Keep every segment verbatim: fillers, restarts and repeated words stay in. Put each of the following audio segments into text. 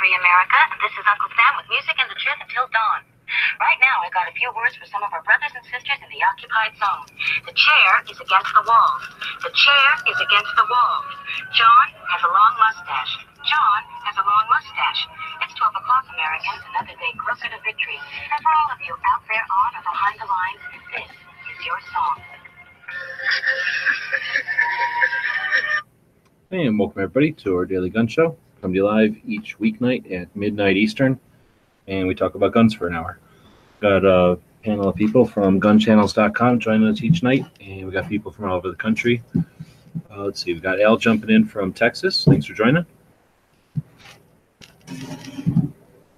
free America. This is Uncle Sam with Music and the Truth Until Dawn. Right now, I've got a few words for some of our brothers and sisters in the occupied zone. The chair is against the wall. The chair is against the wall. John has a long mustache. John has a long mustache. It's twelve o'clock, Americans, another day closer to victory. And for all of you out there on or behind the lines, this is your song. And welcome, everybody, to our Daily Gun Show. Come to you live each weeknight at midnight Eastern, and we talk about guns for an hour. Got a panel of people from gun channels dot com joining us each night, and we got people from all over the country. Uh, let's see, we got Al jumping in from Texas. Thanks for joining.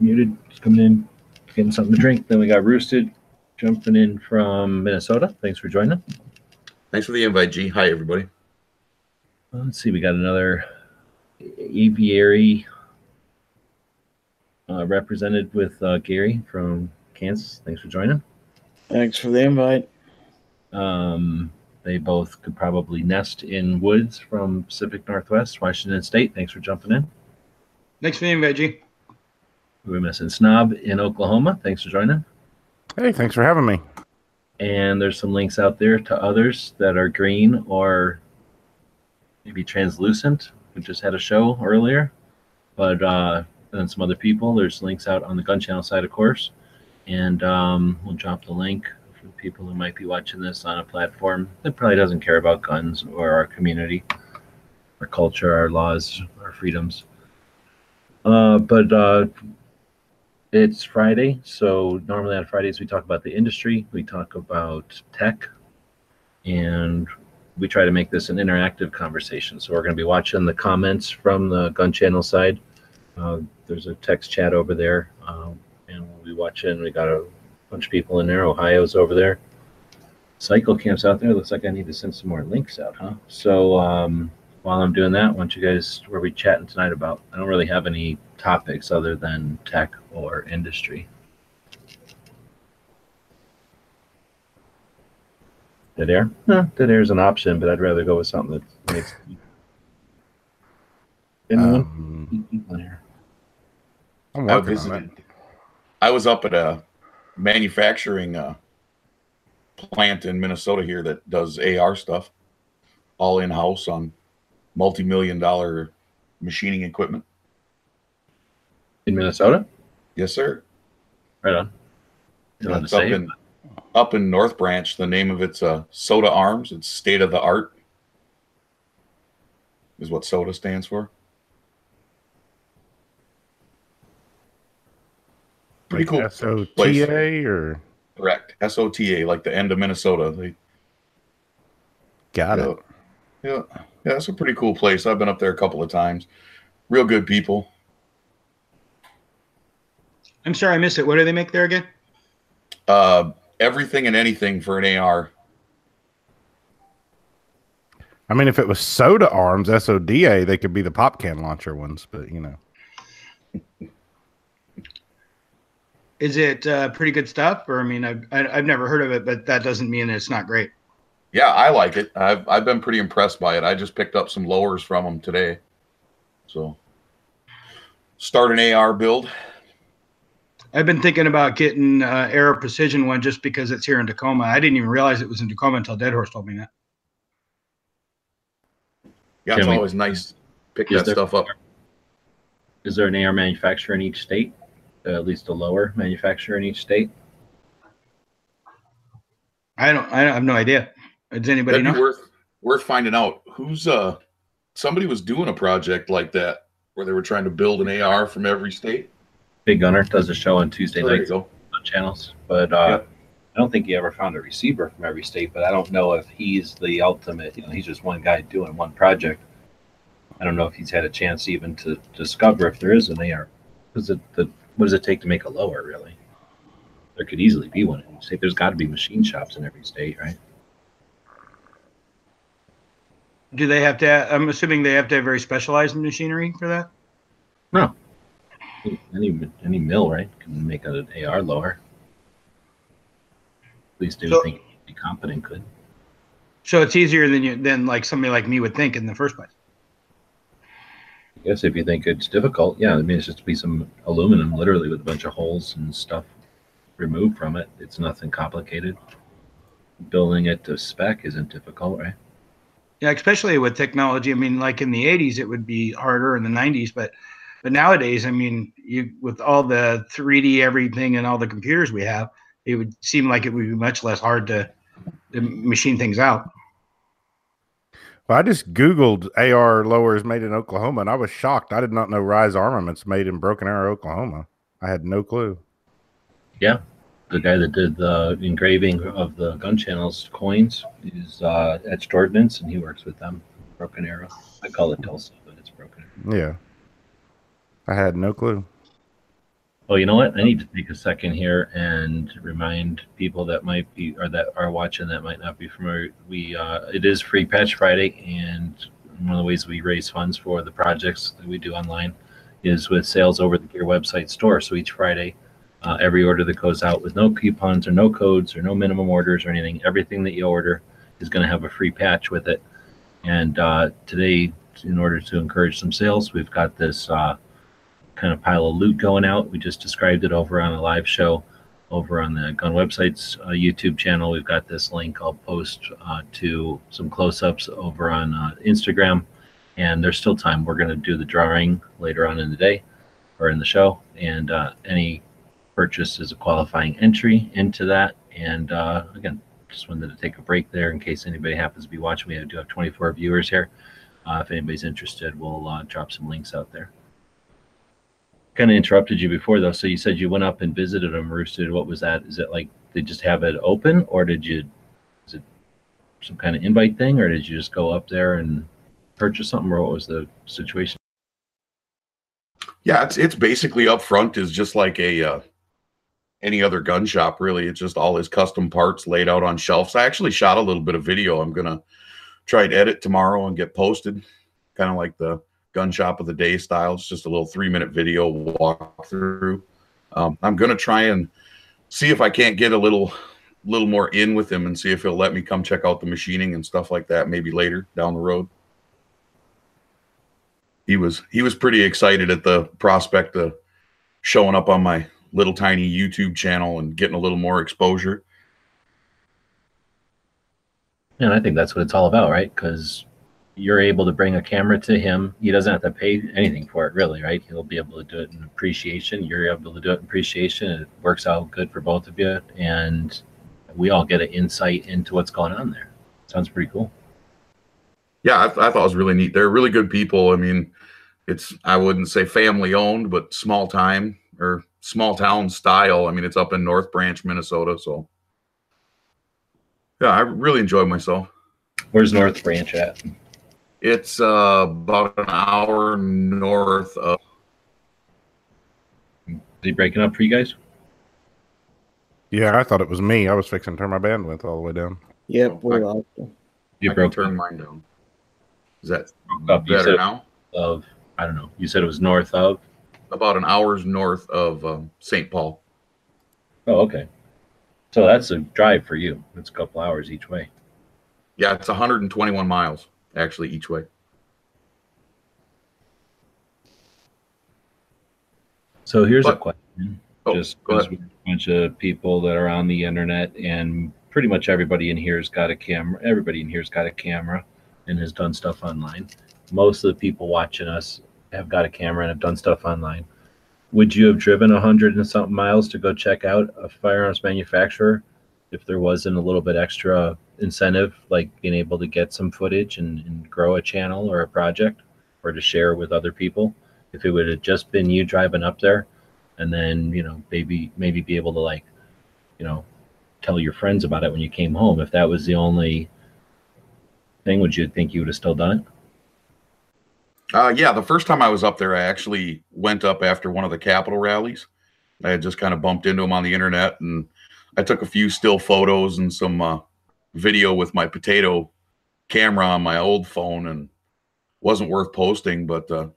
Muted, coming in, getting something to drink. Then we got Roosted jumping in from Minnesota. Thanks for joining. Thanks for the invite, G. Hi, everybody. Let's see, we got another aviary uh, represented with uh, Gary from Kansas. Thanks for joining. Thanks for the invite. Um, they both could probably nest in woods from Pacific Northwest, Washington State. Thanks for jumping in. Thanks for the invite, G. We're missing Snob in Oklahoma. Thanks for joining. Hey, thanks for having me. And there's some links out there to others that are green or maybe translucent. We just had a show earlier, but uh, and some other people. There's links out on the Gun Channel side, of course, and um, we'll drop the link for people who might be watching this on a platform that probably doesn't care about guns or our community, our culture, our laws, our freedoms. Uh, but uh, it's Friday, so normally on Fridays we talk about the industry, we talk about tech, and we try to make this an interactive conversation. So we're going to be watching the comments from the Gun Channel side. Uh, there's a text chat over there, um, and we'll be watching. We got a bunch of people in there. Ohio's over there. Cycle Camp's out there. Looks like I need to send some more links out, huh? So um, while I'm doing that, why don't you guys, what are we chatting tonight about? I don't really have any topics other than tech or industry. Dead air? No, dead air is an option, but I'd rather go with something that makes um, I'm I, visited, I was up at a manufacturing uh, plant in Minnesota here that does A R stuff, all in-house on multi-million dollar machining equipment. In Minnesota? Yes, sir. Right on. That's up in... Up in North Branch, the name of it's uh, Soda Arms. It's state of the art, is what SOTA stands for. Pretty cool. S O T A or correct S O T A, like the end of Minnesota. They got it. Yeah, yeah, that's a pretty cool place. I've been up there a couple of times. Real good people. I'm sorry, I missed it. What do they make there again? Uh. Everything and anything for an A R. I mean, if it was Soda Arms, S O D A, they could be the pop can launcher ones, but you know. Is it uh, pretty good stuff? Or I mean, I've, I've never heard of it, but that doesn't mean it's not great. Yeah, I like it. I've, I've been pretty impressed by it. I just picked up some lowers from them today. So start an A R build. I've been thinking about getting uh, Aero Precision one just because it's here in Tacoma. I didn't even realize it was in Tacoma until Dead Horse told me that. Yeah, it's always nice to pick that stuff up. Is there an A R manufacturer in each state? Uh, at least a lower manufacturer in each state? I don't. I, don't, I have no idea. Does anybody know? Worth worth finding out. Who's uh? Somebody was doing a project like that where they were trying to build an A R from every state. Big Gunner does a show on Tuesday nights on Channels, but uh, yeah. I don't think he ever found a receiver from every state, but I don't know if he's the ultimate, you know, he's just one guy doing one project. I don't know if he's had a chance even to discover if there is an A R. Because it, the, what does it take to make a lower, really? There could easily be one in each state. There's got to be machine shops in every state, right? Do they have to, have, I'm assuming they have to have very specialized machinery for that? No. Any any mill, right, can make an A R lower. At least anything so, competent could. So it's easier than you than like somebody like me would think in the first place. I guess if you think it's difficult, yeah, I mean, it's just a piece of aluminum, literally, with a bunch of holes and stuff removed from it. It's nothing complicated. Building it to spec isn't difficult, right? Yeah, especially with technology. I mean, like in the eighties, it would be harder in the nineties, but but nowadays, I mean, you with all the three D everything and all the computers we have, it would seem like it would be much less hard to, to machine things out. Well, I just Googled A R lowers made in Oklahoma, and I was shocked. I did not know Rise Armaments made in Broken Arrow, Oklahoma. I had no clue. Yeah. The guy that did the engraving of the Gun Channels coins is uh, Etched Ordnance, and he works with them. Broken Arrow. I call it Tulsa, but it's Broken Arrow. Yeah. I had no clue. Well, you know what? I need to take a second here and remind people that might be, or that are watching that might not be familiar. We, uh, it is Free Patch Friday, and one of the ways we raise funds for the projects that we do online is with sales over the Gear website store. So each Friday, uh, every order that goes out with no coupons or no codes or no minimum orders or anything, everything that you order is going to have a free patch with it. And uh, today, in order to encourage some sales, we've got this uh, kind of pile of loot going out. We just described it over on a live show over on the Gun Website's uh, YouTube channel. We've got this link I'll post uh, to some close-ups over on uh, Instagram, and there's still time. We're going to do the drawing later on in the day or in the show, and uh, any purchase is a qualifying entry into that. And uh, again, just wanted to take a break there in case anybody happens to be watching. We do have twenty-four viewers here. Uh, if anybody's interested, we'll uh, drop some links out there. Kind of interrupted you before, though. So you said you went up and visited them, roosted. What was that? Is it like they just have it open, or did you, is it some kind of invite thing, or did you just go up there and purchase something, or what was the situation? Yeah, it's it's basically up front is just like a uh, any other gun shop, really. It's just all his custom parts laid out on shelves. I actually shot a little bit of video. I'm going to try to edit tomorrow and get posted, kind of like the Gun Shop of the Day style. It's just a little three-minute video walkthrough. Um, I'm going to try and see if I can't get a little little more in with him and see if he'll let me come check out the machining and stuff like that maybe later down the road. He was, he was pretty excited at the prospect of showing up on my little tiny YouTube channel and getting a little more exposure. And I think that's what it's all about, right? Because you're able to bring a camera to him. He doesn't have to pay anything for it, really, right? He'll be able to do it in appreciation. You're able to do it in appreciation. It works out good for both of you, and we all get an insight into what's going on there. Sounds pretty cool. Yeah, I, th I thought it was really neat. They're really good people. I mean, it's, I wouldn't say family-owned, but small-time or small-town style. I mean, it's up in North Branch, Minnesota, so yeah, I really enjoyed myself. Where's North Branch at? It's uh, about an hour north of. Is he breaking up for you guys? Yeah, I thought it was me. I was fixing to turn my bandwidth all the way down. Yeah, we're off. You broke. Turn mine down. Is that about better now? Of, I don't know. You said it was north of. About an hour's north of um, Saint Paul. Oh, okay. So that's a drive for you. It's a couple hours each way. Yeah, it's one hundred twenty-one miles. Actually, each way. So here's but, a question. Oh, Just a bunch of people that are on the internet, and pretty much everybody in here's got a camera. Everybody in here's got a camera and has done stuff online. Most of the people watching us have got a camera and have done stuff online. Would you have driven a hundred and something miles to go check out a firearms manufacturer if there wasn't a little bit extra incentive, like being able to get some footage and, and grow a channel or a project, or to share with other people? If it would have just been you driving up there, and then, you know, maybe maybe be able to, like, you know, tell your friends about it when you came home, if that was the only thing, would you think you would have still done it? Uh, yeah, the first time I was up there, I actually went up after one of the Capitol rallies. I had just kind of bumped into them on the internet, and I took a few still photos and some uh, video with my potato camera on my old phone, and wasn't worth posting, but uh,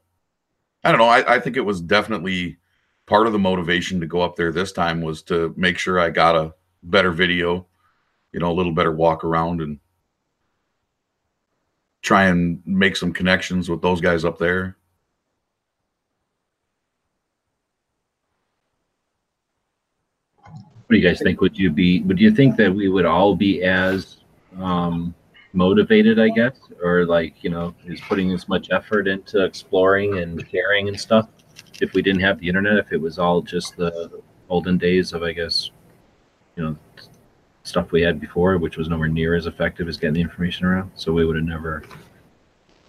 I don't know. I, I think it was definitely part of the motivation to go up there this time was to make sure I got a better video, you know, a little better walk around, and try and make some connections with those guys up there. What do you guys think? Would you be? Would you think that we would all be as um, motivated, I guess, or like, you know, is putting as much effort into exploring and carrying and stuff if we didn't have the internet? If it was all just the olden days of, I guess, you know, stuff we had before, which was nowhere near as effective as getting the information around, so we would have never.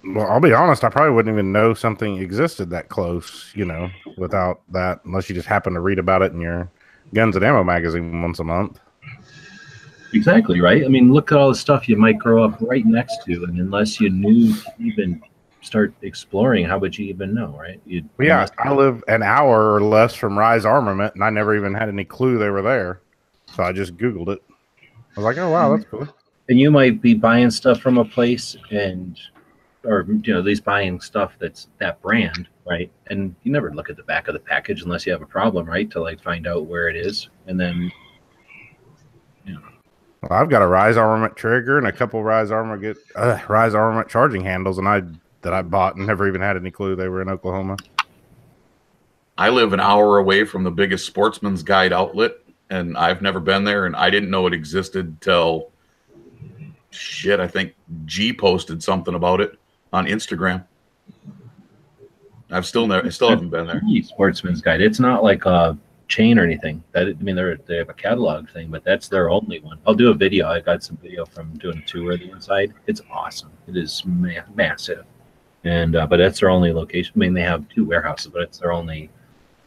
Well, I'll be honest, I probably wouldn't even know something existed that close, you know, without that, unless you just happen to read about it in your Guns and Ammo magazine once a month. Exactly, right? I mean, look at all the stuff you might grow up right next to, and unless you knew to even start exploring, how would you even know, right? You'd, yeah, I live an hour or less from Rise Armament, and I never even had any clue they were there, so I just Googled it. I was like, oh, wow, that's cool. And you might be buying stuff from a place and... or, you know, at least buying stuff that's that brand, right? And you never look at the back of the package unless you have a problem, right? To, like, find out where it is. And then, you know. Well, I've got a Rise Armament trigger and a couple Rise Armament get, uh, Rise Armament charging handles and I that I bought and never even had any clue they were in Oklahoma. I live an hour away from the biggest Sportsman's Guide outlet, and I've never been there, and I didn't know it existed till, shit, I think G posted something about it on Instagram. I've still never, I still haven't been there. Sportsman's Guide. It's not like a chain or anything. That I mean, they're they have a catalog thing, but that's their only one. I'll do a video. I got some video from doing a tour of the inside. It's awesome. It is ma massive, and uh, but that's their only location. I mean, they have two warehouses, but it's their only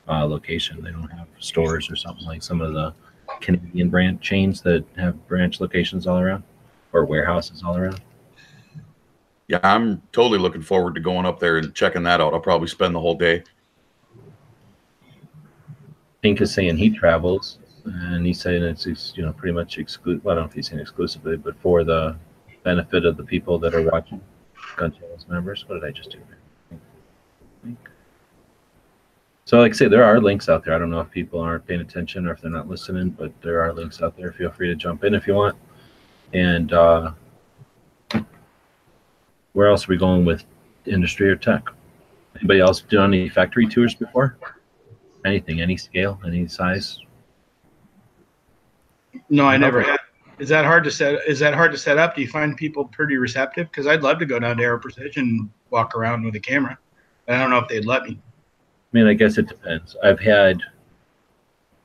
uh, location. They don't have stores or something like some of the Canadian brand chains that have branch locations all around or warehouses all around. Yeah, I'm totally looking forward to going up there and checking that out. I'll probably spend the whole day. Pink is saying he travels, and he's saying it's, it's you know, pretty much exclusive. Well, I don't know if he's saying exclusively, but for the benefit of the people that are watching, GunChannels members. What did I just do? So, like I say, there are links out there. I don't know if people aren't paying attention or if they're not listening, but there are links out there. Feel free to jump in if you want. And, uh, where else are we going with industry or tech? Anybody else done any factory tours before? Anything, any scale, any size? No, I never had. Is that hard to set? Is that hard to set up? Do you find people pretty receptive? Because I'd love to go down to Aero Precision and walk around with a camera. I don't know if they'd let me. I mean, I guess it depends. I've had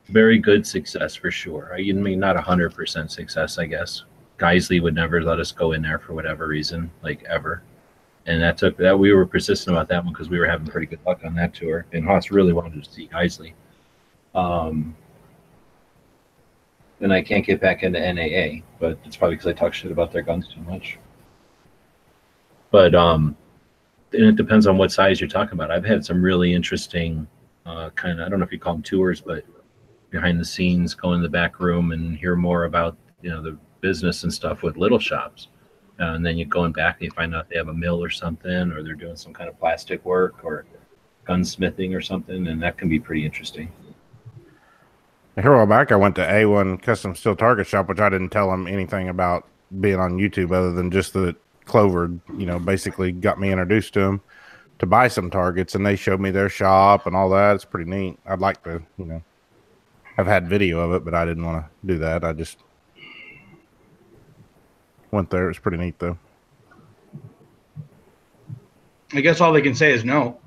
very good success for sure. I mean, not a hundred percent success, I guess. Geissele would never let us go in there for whatever reason, like ever. And that took that we were persistent about that one because we were having pretty good luck on that tour. And Haas really wanted to see Geissele. Um, and I can't get back into N A A, but it's probably because I talk shit about their guns too much. But um, and it depends on what size you're talking about. I've had some really interesting uh, kind of, I don't know if you call them tours, but behind the scenes, go in the back room and hear more about, you know, the business and stuff with little shops, uh, and then you go in back and you find out they have a mill or something, or they're doing some kind of plastic work or gunsmithing or something, and that can be pretty interesting. Here a while back, I went to A one Custom Steel Target shop, which I didn't tell them anything about being on YouTube other than just that Clover, you know, basically got me introduced to them to buy some targets, and they showed me their shop and all that. It's pretty neat. I'd like to, you know, I've had video of it, but I didn't want to do that. I just went there. It was pretty neat, though. I guess all they can say is no.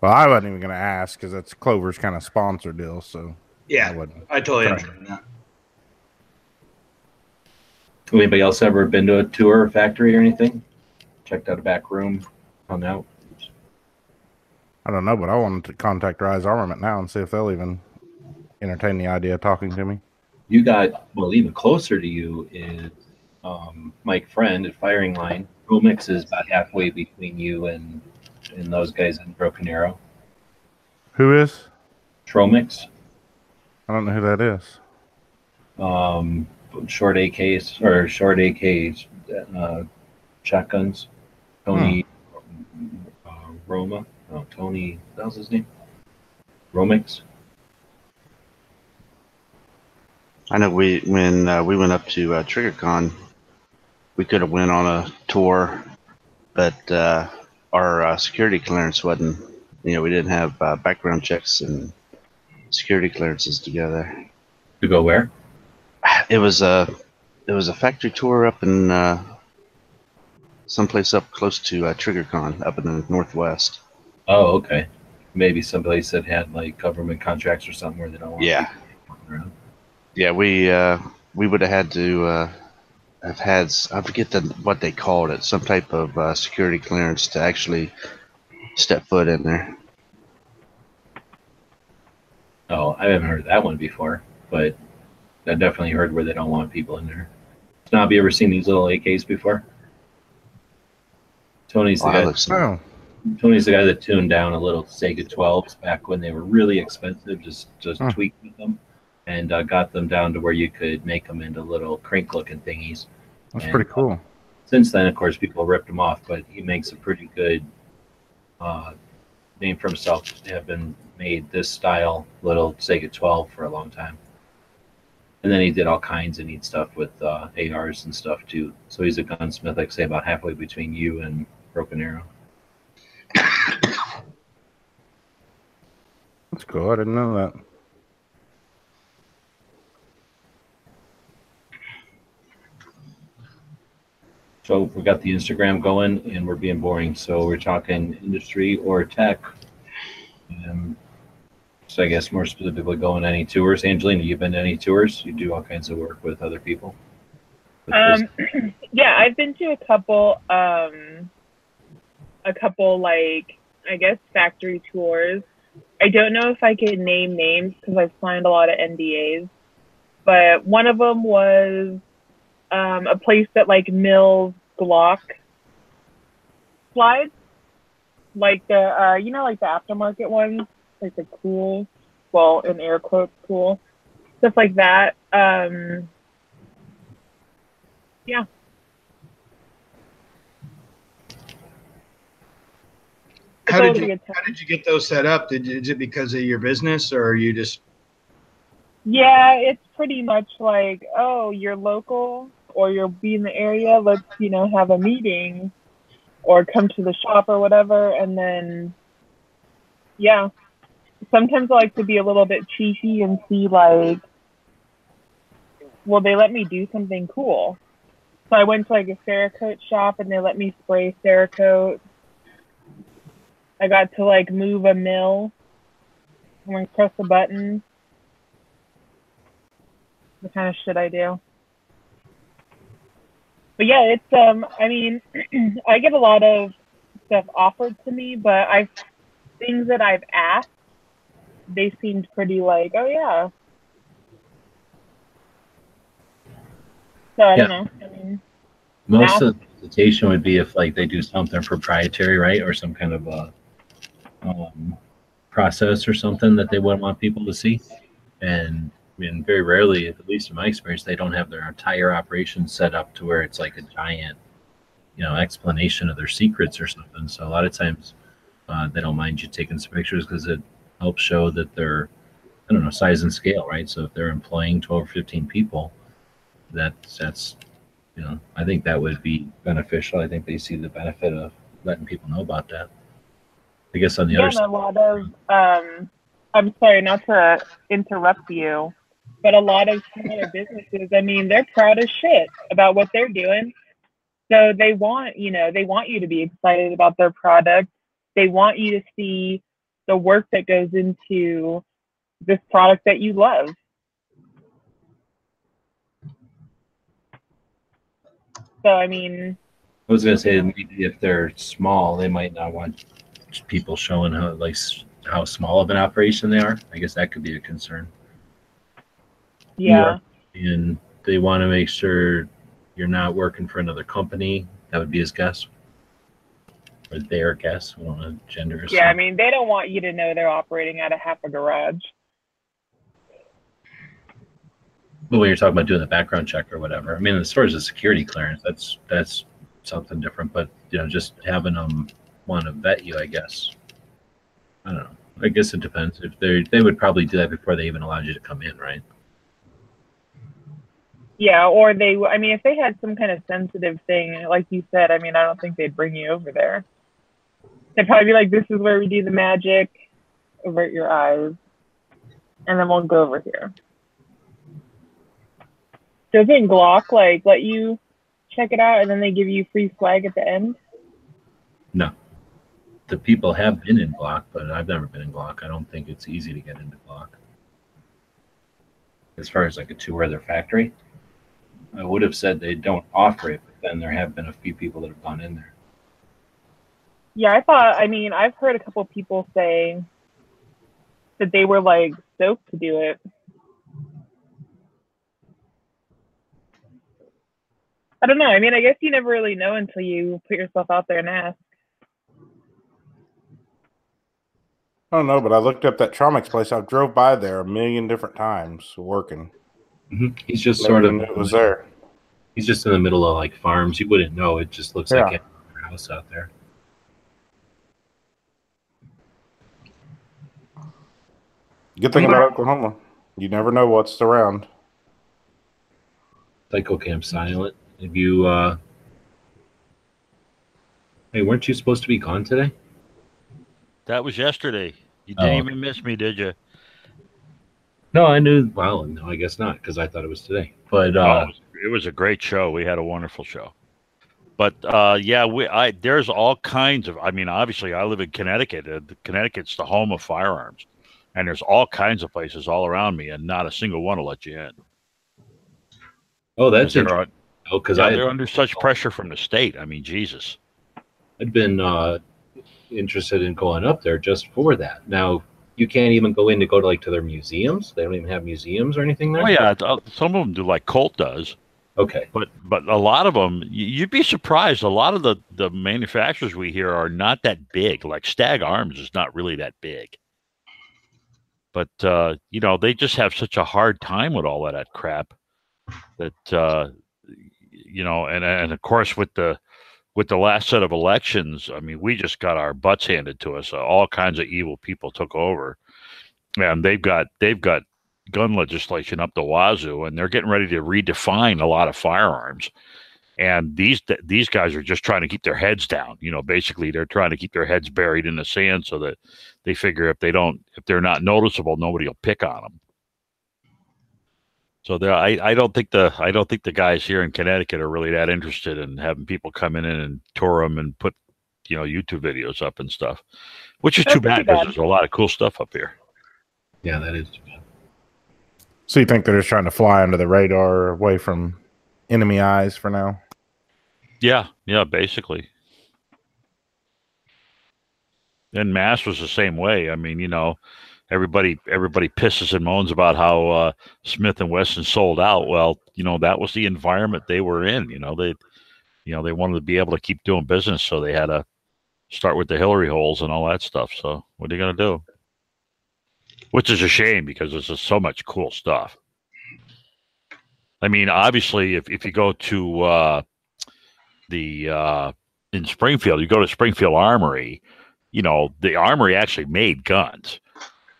Well, I wasn't even going to ask because that's Clover's kind of sponsor deal. So yeah, I, wouldn't I totally understand that. Anybody else ever been to a tour or factory or anything? Checked out a back room, hung out? I don't know, but I wanted to contact Rise Armament now and see if they'll even entertain the idea of talking to me. You got, well, even closer to you is um, Mike Friend at Firing Line. Tromix is about halfway between you and, and those guys in Broken Arrow. Who is? Tromix. I don't know who that is. Um, short A Ks, or short A Ks, uh, shotguns. Tony hmm. uh, Roma. Oh, Tony, that was his name? Tromix. I know we when uh, we went up to uh, TriggerCon, we could have went on a tour, but uh, our uh, security clearance wasn't. You know, we didn't have uh, background checks and security clearances together. To go where? It was a it was a factory tour up in uh, someplace up close to uh, TriggerCon up in the northwest. Oh, okay. Maybe someplace that had like government contracts or something where they don't want. Yeah. People around. Yeah, we uh, we would have had to uh, have had I forget the, what they called it, some type of uh, security clearance to actually step foot in there. Oh, I haven't heard of that one before, but I definitely heard where they don't want people in there. Now, have you ever seen these little A Ks before? Tony's the oh, guy. That, oh. Tony's the guy that tuned down a little Sega twelves back when they were really expensive. Just just huh. tweaked with them and uh, got them down to where you could make them into little crank-looking thingies. That's and, pretty cool. Uh, since then, of course, people ripped them off, but he makes a pretty good uh, name for himself. They have been made this style little Sega twelve for a long time. And then he did all kinds of neat stuff with uh, A Rs and stuff, too. So he's a gunsmith, like, say, about halfway between you and Broken Arrow. That's cool. I didn't know that. So we got the Instagram going, and we're being boring. So we're talking industry or tech. Um, So I guess more specifically, going any tours. Angelina, you've been to any tours? You do all kinds of work with other people? With um, yeah, I've been to a couple, um, a couple like, I guess, factory tours. I don't know if I could name names because I've signed a lot of N D As. But one of them was um, a place that like mills Glock slides. Like the, uh, you know, like the aftermarket ones. Like the cool, well, in air quotes, cool, stuff like that. Um, yeah. How did, you, how did you get those set up? Did you, is it because of your business or are you just? Yeah, it's pretty much like, oh, you're local or you'll be in the area. Let's, you know, have a meeting or come to the shop or whatever. And then, yeah. Sometimes I like to be a little bit cheeky and see like, will they let me do something cool? So I went to like a Cerakote shop and they let me spray Cerakote. I got to like move a mill and like press a button. What kind of shit I do? But yeah, it's, um, I mean, I get a lot of stuff offered to me, but I've, things that I've asked, they seemed pretty like, oh, yeah. So, I yeah. don't know. I mean, most of the hesitation would be if, like, they do something proprietary, right? Or some kind of a, um, process or something that they wouldn't want people to see. And, I mean, very rarely, at least in my experience, they don't have their entire operation set up to where it's like a giant, you know, explanation of their secrets or something. So, a lot of times, uh, they don't mind you taking some pictures because it help show that they're, I don't know, size and scale, right? So if they're employing twelve or fifteen people, that's, that's, you know, I think that would be beneficial. I think they see the benefit of letting people know about that. I guess on the yeah, other side. A lot of, um, I'm sorry, not to interrupt you, but a lot of smaller businesses, I mean, they're proud as shit about what they're doing. So they want, you know, they want you to be excited about their product. They want you to see the work that goes into this product that you love. So, I mean, I was going to say, maybe if they're small, they might not want people showing how, like, how small of an operation they are. I guess that could be a concern. Yeah. yeah. And they want to make sure you're not working for another company. That would be his guess. Or their guess, we don't know gender. Or yeah, I mean, they don't want you to know they're operating out of half a garage. But when you're talking about doing the background check or whatever, I mean, as far as the security clearance, that's that's something different. But you know, just having them want to vet you, I guess. I don't know. I guess it depends. If they they would probably do that before they even allowed you to come in, right? Yeah, or they. I mean, if they had some kind of sensitive thing, like you said, I mean, I don't think they'd bring you over there. They'd probably be like, this is where we do the magic. Avert your eyes. and then we'll go over here. Doesn't Glock like let you check it out and then they give you free swag at the end? No. The people have been in Glock, but I've never been in Glock. I don't think it's easy to get into Glock. As far as like a tour of their factory, I would have said they don't offer it, but then there have been a few people that have gone in there. Yeah, I thought, I mean, I've heard a couple of people say that they were like stoked to do it. I don't know. I mean, I guess you never really know until you put yourself out there and ask. I don't know, but I looked up that Tromix place. I drove by there a million different times working. Mm-hmm. He's just sort of it was there. He's just in the middle of like farms. You wouldn't know. It just looks yeah. like a house out there. Good thing about Oklahoma, you never know what's around. Psycho Camp Silent. Have you? Uh... Hey, weren't you supposed to be gone today? That was yesterday. You didn't oh. even miss me, did you? No, I knew. Well, no, I guess not, because I thought it was today. But uh, oh, it was a great show. We had a wonderful show. But uh, yeah, we. I there's all kinds of. I mean, obviously, I live in Connecticut. Uh, Connecticut's the home of firearms, and there's all kinds of places all around me, and not a single one will let you in. Oh, that's interesting. Oh, because yeah, they're under such pressure from the state. I mean, Jesus. I'd been. Uh, interested in going up there just for that. Now you can't even go in to go to like to their museums. They don't even have museums or anything there. Oh yeah, some of them do, like Colt does. Okay, but but a lot of them, you'd be surprised. A lot of the the manufacturers we hear are not that big. Like Stag Arms is not really that big, but uh, you know, they just have such a hard time with all of that crap that uh, you know, and and of course with the. With the last set of elections, I mean, we just got our butts handed to us. All kinds of evil people took over, and they've got they've got gun legislation up the wazoo, and they're getting ready to redefine a lot of firearms. And these th these guys are just trying to keep their heads down. You know, basically, they're trying to keep their heads buried in the sand so that they figure if they don't, if they're not noticeable, nobody will pick on them. So there, I, I don't think the I don't think the guys here in Connecticut are really that interested in having people come in and tour them and put, you know, YouTube videos up and stuff, which is That's too bad because there's a lot of cool stuff up here. Yeah, that is too bad. So you think they're just trying to fly under the radar, away from enemy eyes for now? Yeah, yeah, basically. And Mass was the same way. I mean, you know. Everybody, everybody pisses and moans about how uh, Smith and Wesson sold out. Well, you know, that was the environment they were in. You know, they, you know, they wanted to be able to keep doing business, so they had to start with the Hillary holes and all that stuff. So, what are you gonna do? Which is a shame because there's just so much cool stuff. I mean, obviously, if if you go to uh, the uh, in Springfield, you go to Springfield Armory. You know, the Armory actually made guns.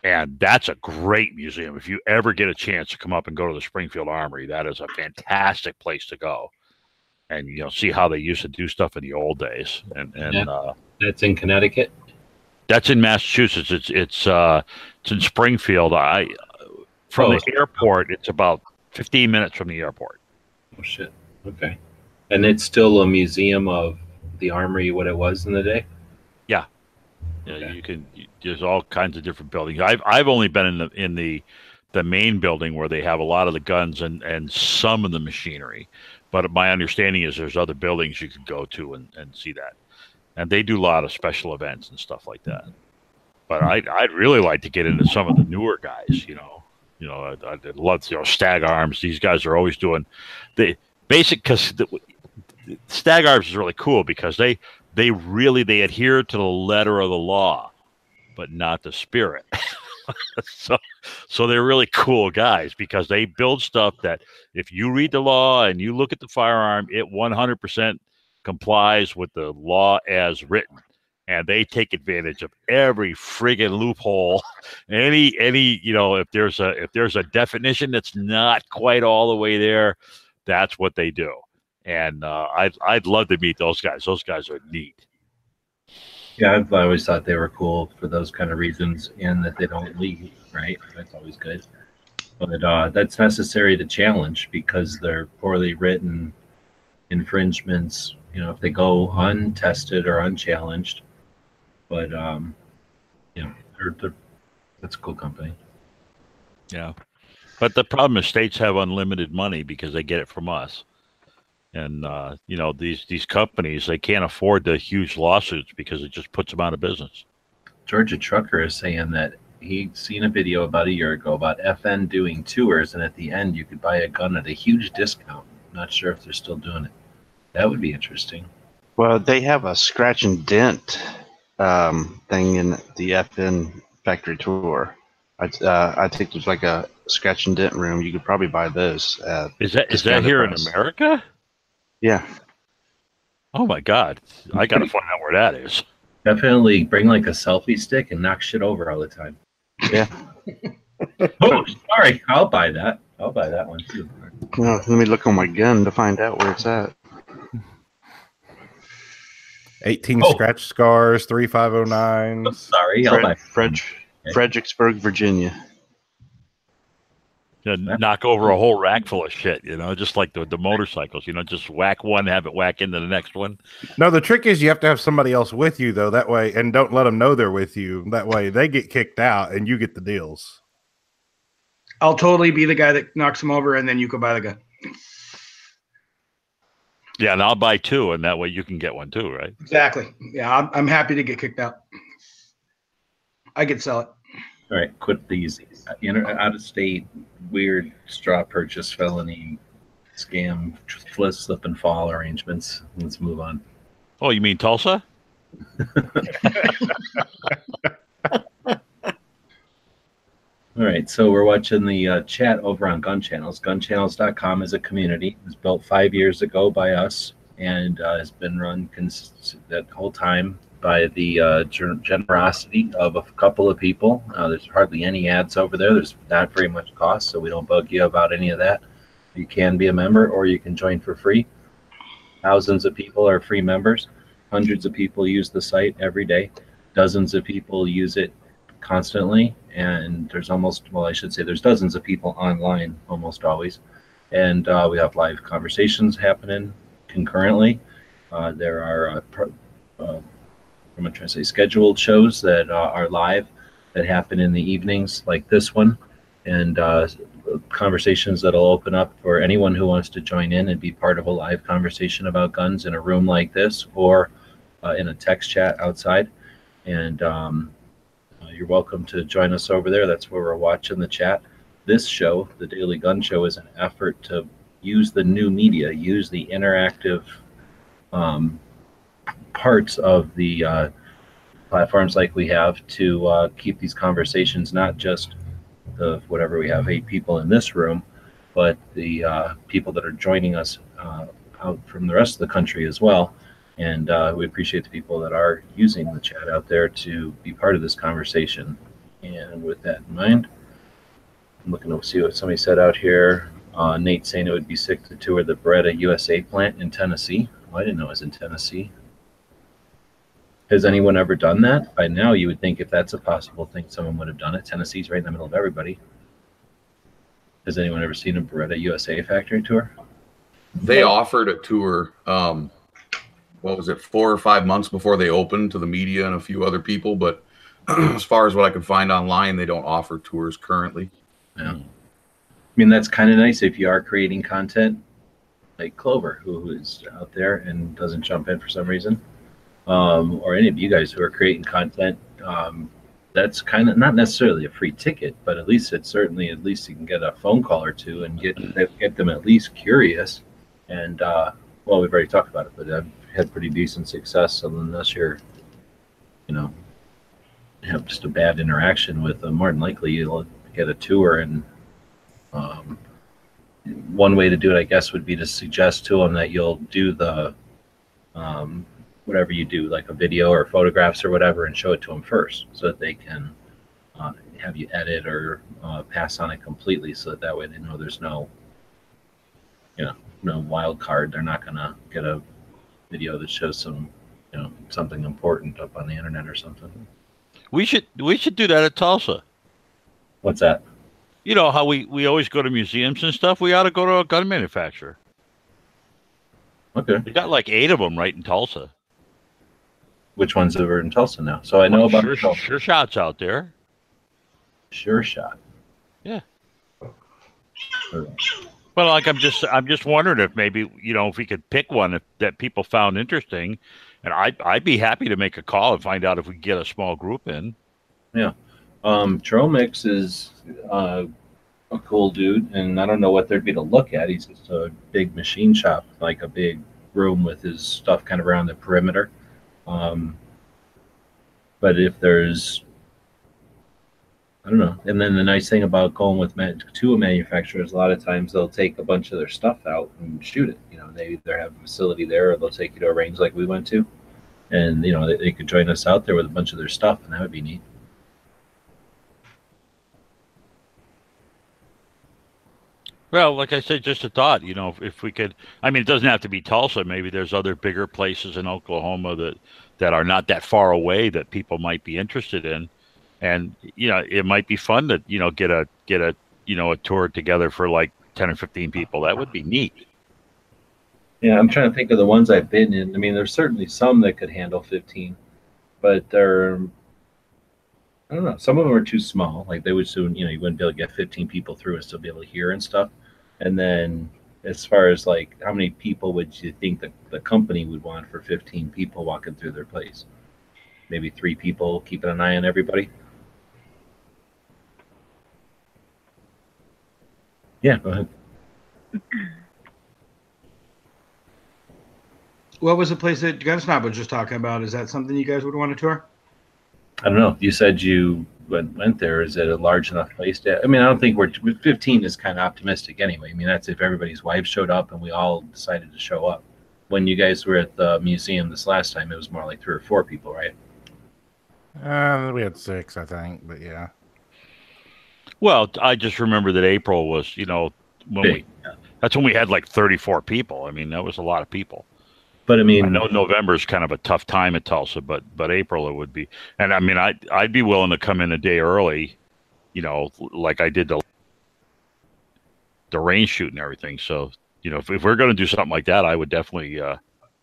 And that's a great museum. If you ever get a chance to come up and go to the Springfield Armory, that is a fantastic place to go. And, you know, see how they used to do stuff in the old days. And, and that, uh, that's in Connecticut? That's in Massachusetts. It's it's uh, it's in Springfield. I From oh, the airport, it's about fifteen minutes from the airport. Oh, shit. Okay. And it's still a museum of the Armory, what it was in the day? Yeah. Yeah, okay. you can. You, there's all kinds of different buildings. I've I've only been in the in the the main building where they have a lot of the guns and and some of the machinery. But my understanding is there's other buildings you can go to and and see that. And they do a lot of special events and stuff like that. But I I'd, I'd really like to get into some of the newer guys. You know, you know, I'd, I'd love you know Stag Arms. These guys are always doing the basic because Stag Arms is really cool because they. They really, they adhere to the letter of the law, but not the spirit. so, so they're really cool guys because they build stuff that if you read the law and you look at the firearm, it one hundred percent complies with the law as written. And they take advantage of every friggin' loophole. Any, any, you know, if there's a, if there's a definition that's not quite all the way there, that's what they do. And uh, I'd I'd love to meet those guys. Those guys are neat. Yeah, I've always thought they were cool for those kind of reasons, and that they don't leave, right? That's always good. But uh, that's necessary to challenge, because they're poorly written infringements. You know, if they go untested or unchallenged, but um, you know, they're, they're, that's a cool company. Yeah, but the problem is states have unlimited money because they get it from us. And, uh, you know, these, these companies, they can't afford the huge lawsuits because it just puts them out of business. Georgia Trucker is saying that he'd seen a video about a year ago about F N doing tours, and at the end you could buy a gun at a huge discount. Not sure if they're still doing it. That would be interesting. Well, they have a scratch and dent um, thing in the F N factory tour. I, uh, I think there's like a scratch and dent room. You could probably buy those. Uh, is that is that here in America? Yeah. Oh my God! I gotta find out where that is. Definitely bring like a selfie stick and knock shit over all the time. Yeah. Oh, sorry. I'll buy that. I'll buy that one too. No, let me look on my gun to find out where it's at. Eighteen oh. Scratch scars, three five oh nine. Sorry, Fred, I'll buy Frederick, okay. Fredericksburg, Virginia. To knock over a whole rack full of shit, you know, just like the, the motorcycles, you know, just whack one, have it whack into the next one. No, the trick is you have to have somebody else with you, though, that way, and don't let them know they're with you. That way they get kicked out and you get the deals. I'll totally be the guy that knocks them over, and then you can buy the gun. Yeah, and I'll buy two, and that way you can get one too, right? Exactly. Yeah, I'm, I'm happy to get kicked out. I could sell it. All right, quit these out-of-state, weird straw purchase, felony, scam, flip, slip, and fall arrangements. Let's move on. Oh, you mean Tulsa? All right, so we're watching the uh, chat over on Gun Channels. gun channels dot com is a community. It was built five years ago by us, and uh, has been run cons that whole time by the uh, generosity of a couple of people. Uh, there's hardly any ads over there. There's not very much cost, so we don't bug you about any of that. You can be a member, or you can join for free. Thousands of people are free members. Hundreds of people use the site every day. Dozens of people use it constantly. And there's almost, well, I should say there's dozens of people online almost always. And uh, we have live conversations happening concurrently. Uh, there are uh, pro uh, I'm going to try to say scheduled shows that uh, are live that happen in the evenings like this one, and uh, conversations that will open up for anyone who wants to join in and be part of a live conversation about guns in a room like this, or uh, in a text chat outside. And um, you're welcome to join us over there. That's where we're watching the chat. This show, the Daily Gun Show, is an effort to use the new media, use the interactive um, parts of the uh, platforms like we have to uh, keep these conversations, not just the whatever we have eight people in this room, but the uh, people that are joining us uh, out from the rest of the country as well. And uh, we appreciate the people that are using the chat out there to be part of this conversation. And with that in mind, I'm looking to see what somebody said out here. Uh, Nate saying it would be sick to tour the Beretta U S A plant in Tennessee. Well, I didn't know it was in Tennessee. Has anyone ever done that? By now, you would think if that's a possible thing, someone would have done it. Tennessee's right in the middle of everybody. Has anyone ever seen a Beretta U S A factory tour? They offered a tour, um, what was it, four or five months before they opened to the media and a few other people. But as far as what I could find online, they don't offer tours currently. Yeah. I mean, that's kind of nice if you are creating content like Clover, who is out there and doesn't jump in for some reason. Um, or any of you guys who are creating content, um, that's kind of not necessarily a free ticket, but at least it's certainly, at least you can get a phone call or two and get, get them at least curious. And, uh, well, we've already talked about it, but I've had pretty decent success. So unless you're, you know, have just a bad interaction with them, more than likely you'll get a tour. And um, one way to do it, I guess, would be to suggest to them that you'll do the, um, whatever you do, like a video or photographs or whatever, and show it to them first so that they can uh, have you edit or uh, pass on it completely, so that that way they know there's no, you know, no wild card. They're not going to get a video that shows some you know, something important up on the internet or something. We should we should do that at Tulsa. What's that? You know how we, we always go to museums and stuff. We ought to go to a gun manufacturer. Okay. We got like eight of them right in Tulsa. Which ones are in Tulsa now? So I know well, about sure, Tulsa. Sure Shot's out there. Sure Shot. Yeah. Sure. Well, like I'm just I'm just wondering if maybe, you know, if we could pick one if, that people found interesting, and I I'd, I'd be happy to make a call and find out if we can get a small group in. Yeah. Um, Tromix is uh, a cool dude, and I don't know what there'd be to look at. He's just a big machine shop, like a big room with his stuff kind of around the perimeter. Um, but if there's, I don't know. And then the nice thing about going with man- to a manufacturer is a lot of times they'll take a bunch of their stuff out and shoot it. You know, they either have a facility there or they'll take you to a range like we went to. And, you know, they, they could join us out there with a bunch of their stuff, and that would be neat. Well, like I said, just a thought, you know, if, if we could, I mean, it doesn't have to be Tulsa. Maybe there's other bigger places in Oklahoma that, that are not that far away that people might be interested in. And, you know, it might be fun to, you know, get a, get a, you know, a tour together for like ten or fifteen people. That would be neat. Yeah. I'm trying to think of the ones I've been in. I mean, there's certainly some that could handle fifteen, but they're, I don't know. Some of them are too small. Like they would soon, you know, you wouldn't be able to get fifteen people through and still be able to hear and stuff. And then as far as like how many people would you think the, the company would want for fifteen people walking through their place? Maybe three people keeping an eye on everybody. Yeah, go ahead. What was the place that Gunsnob was just talking about? Is that something you guys would want to tour? I don't know. You said you went, went there. Is it a large enough place to? I mean, I don't think we're fifteen is kind of optimistic anyway. I mean, that's if everybody's wives showed up and we all decided to show up. When you guys were at the museum this last time, it was more like three or four people, right? Uh, we had six, I think, but yeah. Well, I just remember that April was, you know, when Big, we yeah. that's when we had like thirty-four people. I mean, that was a lot of people. But I mean, I know November's kind of a tough time at Tulsa, but but April it would be. And I mean, I I'd, I'd be willing to come in a day early, you know, like I did the the range shoot and everything. So, you know, if, if we're going to do something like that, I would definitely uh,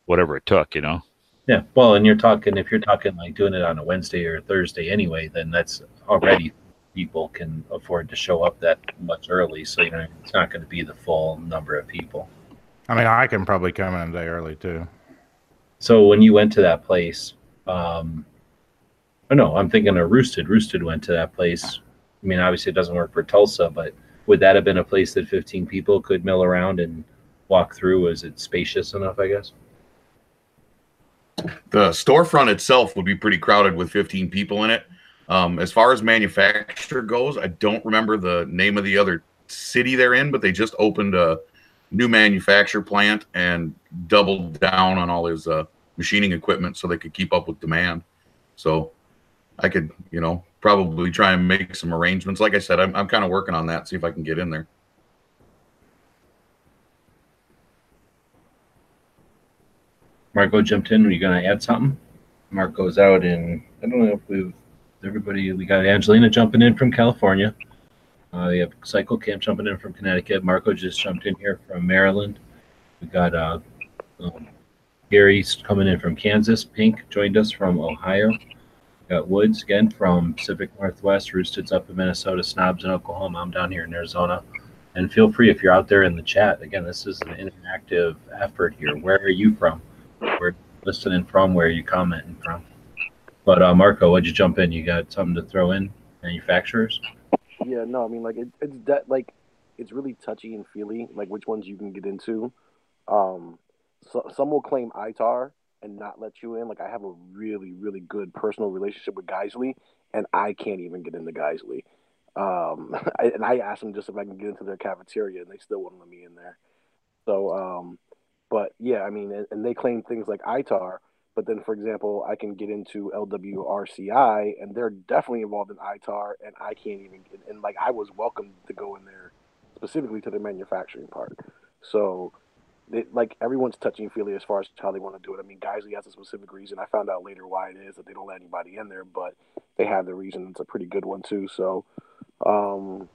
whatever it took, you know. Yeah, well, and you're talking if you're talking like doing it on a Wednesday or a Thursday anyway, then that's already people can afford to show up that much early, so you know it's not going to be the full number of people. I mean, I can probably come in a day early, too. So when you went to that place, um, oh, no, I'm thinking of Roosted. Roosted went to that place. I mean, obviously it doesn't work for Tulsa, but would that have been a place that fifteen people could mill around and walk through? Was it spacious enough, I guess? The storefront itself would be pretty crowded with fifteen people in it. Um, as far as manufacturer goes, I don't remember the name of the other city they're in, but they just opened a new manufacture plant and doubled down on all his uh, machining equipment so they could keep up with demand. So I could, you know, probably try and make some arrangements. Like I said, I'm, I'm kind of working on that, see if I can get in there. Marco jumped in. Are you going to add something? Marco's out in, I don't know if we've, everybody, we got Angelina jumping in from California. Uh, we have Cycle Camp jumping in from Connecticut. Marco just jumped in here from Maryland. We got uh, um, Gary's coming in from Kansas. Pink joined us from Ohio. We got Woods again from Pacific Northwest. Roosted's up in Minnesota. Snob's in Oklahoma. I'm down here in Arizona. And feel free if you're out there in the chat. Again, this is an interactive effort here. Where are you from? Where are you listening from? Where are you commenting from? But uh, Marco, why'd you jump in? You got something to throw in? Manufacturers? Yeah, no, I mean, like, it, it's that, like, it's really touchy and feely, like, which ones you can get into. Um, so, some will claim I T A R and not let you in. Like, I have a really, really good personal relationship with Geissele, and I can't even get into Geissele. Um, I, and I asked them just if I can get into their cafeteria, and they still wouldn't let me in there. So, um, but, yeah, I mean, and, and they claim things like I T A R, but then, for example, I can get into L W R C I, and they're definitely involved in I T A R, and I can't even get – and, like, I was welcome to go in there specifically to the manufacturing part. So they, like, everyone's touchy-feely as far as how they want to do it. I mean, Geissele has a specific reason. I found out later why it is that they don't let anybody in there, but they have the reason. It's a pretty good one, too. So, um,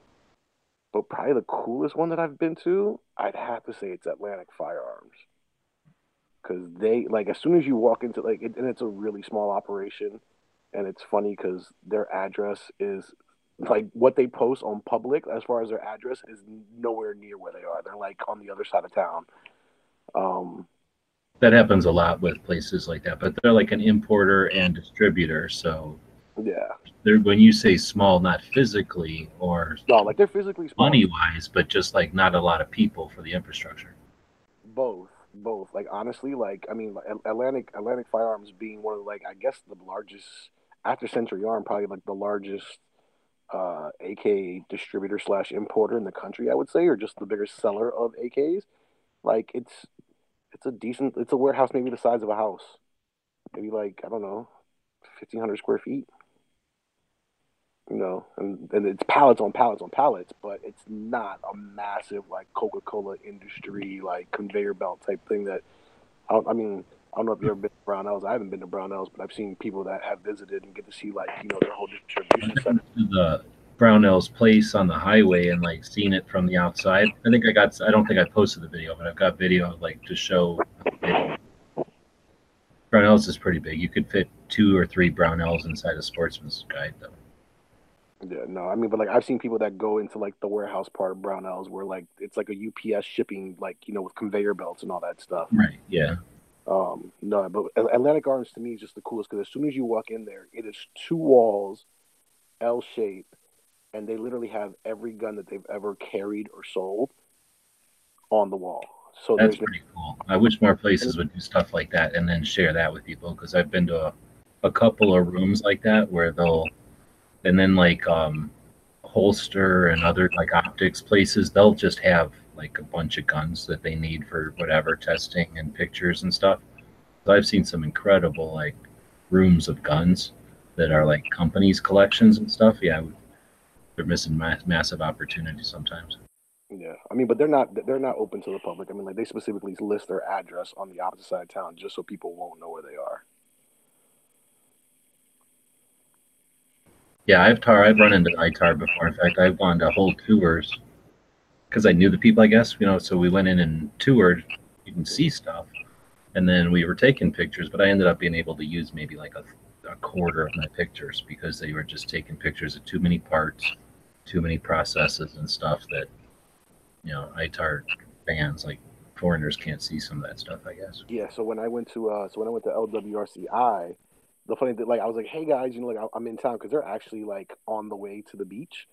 but probably the coolest one that I've been to, I'd have to say it's Atlantic Firearms. Because they, like, as soon as you walk into, like, it, and it's a really small operation, and it's funny because their address is, like, what they post on public as far as their address is nowhere near where they are. They're, like, on the other side of town. Um, that happens a lot with places like that, but they're like an importer and distributor, so yeah. They're, when you say small, not physically or no, like they're physically small, money-wise, but just like not a lot of people for the infrastructure. Both, both. Like honestly, like I mean, Atlantic Atlantic Firearms being one of the, like I guess the largest after Century Arm, probably like the largest uh, A K distributor slash importer in the country, I would say, or just the biggest seller of A Ks. Like it's. It's a decent, it's a warehouse maybe the size of a house. Maybe like, I don't know, fifteen hundred square feet. You know, and, and it's pallets on pallets on pallets, but it's not a massive like Coca-Cola industry, like conveyor belt type thing that, I, don't, I mean, I don't know if you've ever been to Brownells. I haven't been to Brownells, but I've seen people that have visited and get to see like, you know, their whole distribution center. The Brownells place on the highway and like seeing it from the outside. I think I got, I don't think I posted the video, but I've got video like to show. Brownells is pretty big. You could fit two or three Brownells inside a Sportsman's Guide though. Yeah, no, I mean, but like I've seen people that go into like the warehouse part of Brownells where like it's like a U P S shipping, like, you know, with conveyor belts and all that stuff. Right. Yeah. Um, no, but Atlantic Arms to me is just the coolest because as soon as you walk in there, it is two walls, L shaped. And they literally have every gun that they've ever carried or sold on the wall. So that's pretty cool. I wish more places would do stuff like that and then share that with people because I've been to a, a couple of rooms like that where they'll, and then like um, holster and other like optics places, they'll just have like a bunch of guns that they need for whatever testing and pictures and stuff. So I've seen some incredible like rooms of guns that are like companies' collections and stuff. Yeah. I would, they're missing ma- massive opportunities sometimes. Yeah, I mean, but they're not they're not open to the public. I mean, like they specifically list their address on the opposite side of town just so people won't know where they are. Yeah, I've tar I've run into I TAR before. In fact, I've gone to whole tours because I knew the people, I guess, you know. So we went in and toured. You can see stuff, and then we were taking pictures. But I ended up being able to use maybe like a, a quarter of my pictures because they were just taking pictures of too many parts. Too many processes and stuff that, you know, I TAR fans, like foreigners, can't see some of that stuff, I guess. Yeah. So when I went to, uh, so when I went to L W R C I, the funny thing, like, I was like, hey guys, you know, like, I'm in town because they're actually like on the way to the beach.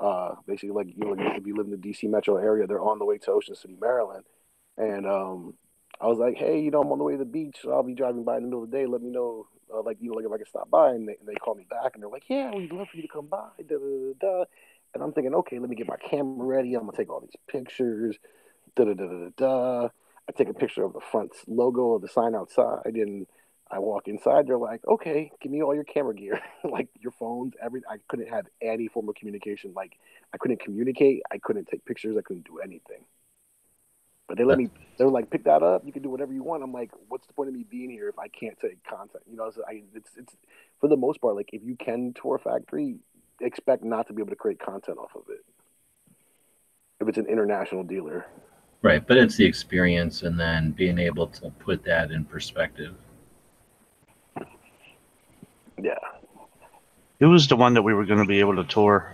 Uh, basically, like, you know, like, if you live in the D C metro area, they're on the way to Ocean City, Maryland. And um, I was like, hey, you know, I'm on the way to the beach. So I'll be driving by in the middle of the day. Let me know, uh, like, you know, like if I can stop by. And they, and they called me back and they're like, yeah, we'd love for you to come by. Da, da, da, da. And I'm thinking, okay, let me get my camera ready. I'm going to take all these pictures. Da, da, da, da, da. I take a picture of the front logo of the sign outside, and I walk inside. They're like, okay, give me all your camera gear, like your phones, everything. I couldn't have any form of communication. Like, I couldn't communicate. I couldn't take pictures. I couldn't do anything. But they let me, they were like, pick that up. You can do whatever you want. I'm like, what's the point of me being here if I can't take content? You know, so I, it's, it's, for the most part, like, if you can tour a factory, expect not to be able to create content off of it if it's an international dealer. Right, but it's the experience and then being able to put that in perspective. Yeah. It was the one that we were going to be able to tour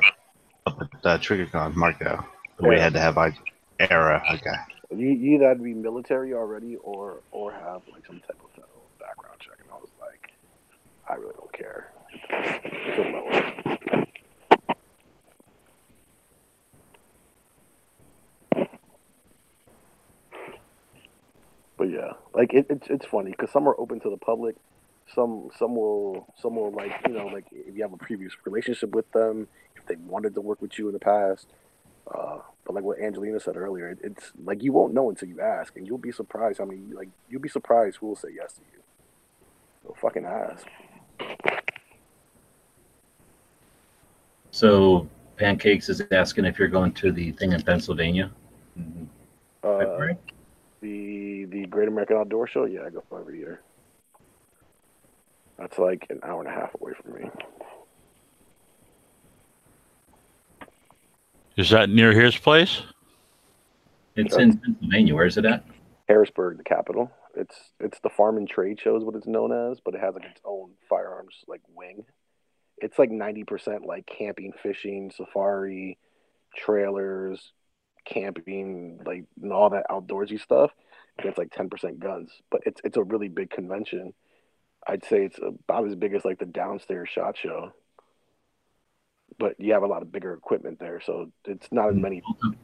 up at uh, TriggerCon, Marco. But we had to have like era. Okay. You, you either had to be military already or, or have like some type of federal background check. And I was like, I really don't care. It's, it's a lower. But yeah, like it, it's it's funny because some are open to the public, some some will some will like, you know, like if you have a previous relationship with them, if they wanted to work with you in the past. Uh, but like what Angelina said earlier, it, it's like you won't know until you ask, and you'll be surprised. I mean, like you'll be surprised who will say yes to you. So fucking ask. So Pancakes is asking if you're going to the thing in Pennsylvania. Mm-hmm. Uh, The the Great American Outdoor Show? Yeah, I go every year. That's like an hour and a half away from me. Is that near his place? It's sure. in Pennsylvania. Where is it at? Harrisburg, the capital. It's it's the Farm and Trade Show is what it's known as, but it has like its own firearms like wing. It's like ninety percent like camping, fishing, safari, trailers, camping, like and all that outdoorsy stuff. And it's like ten percent guns, but it's it's a really big convention. I'd say it's about as big as like the downstairs SHOT Show, but you have a lot of bigger equipment there, so it's not as many.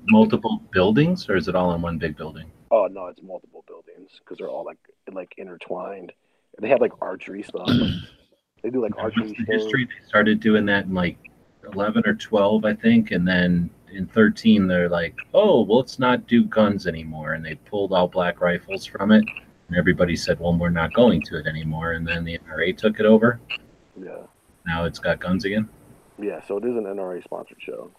Multiple buildings, or is it all in one big building? Oh no, it's multiple buildings because they're all like like intertwined. They have like archery stuff. They do like archery. The history they started doing that in like eleven or twelve, I think, and then in thirteen they're like, oh, well, let's not do guns anymore, and they pulled all black rifles from it. And everybody said, well, we're not going to it anymore. And then the N R A took it over. Yeah. Now it's got guns again. Yeah, so it is an N R A-sponsored show.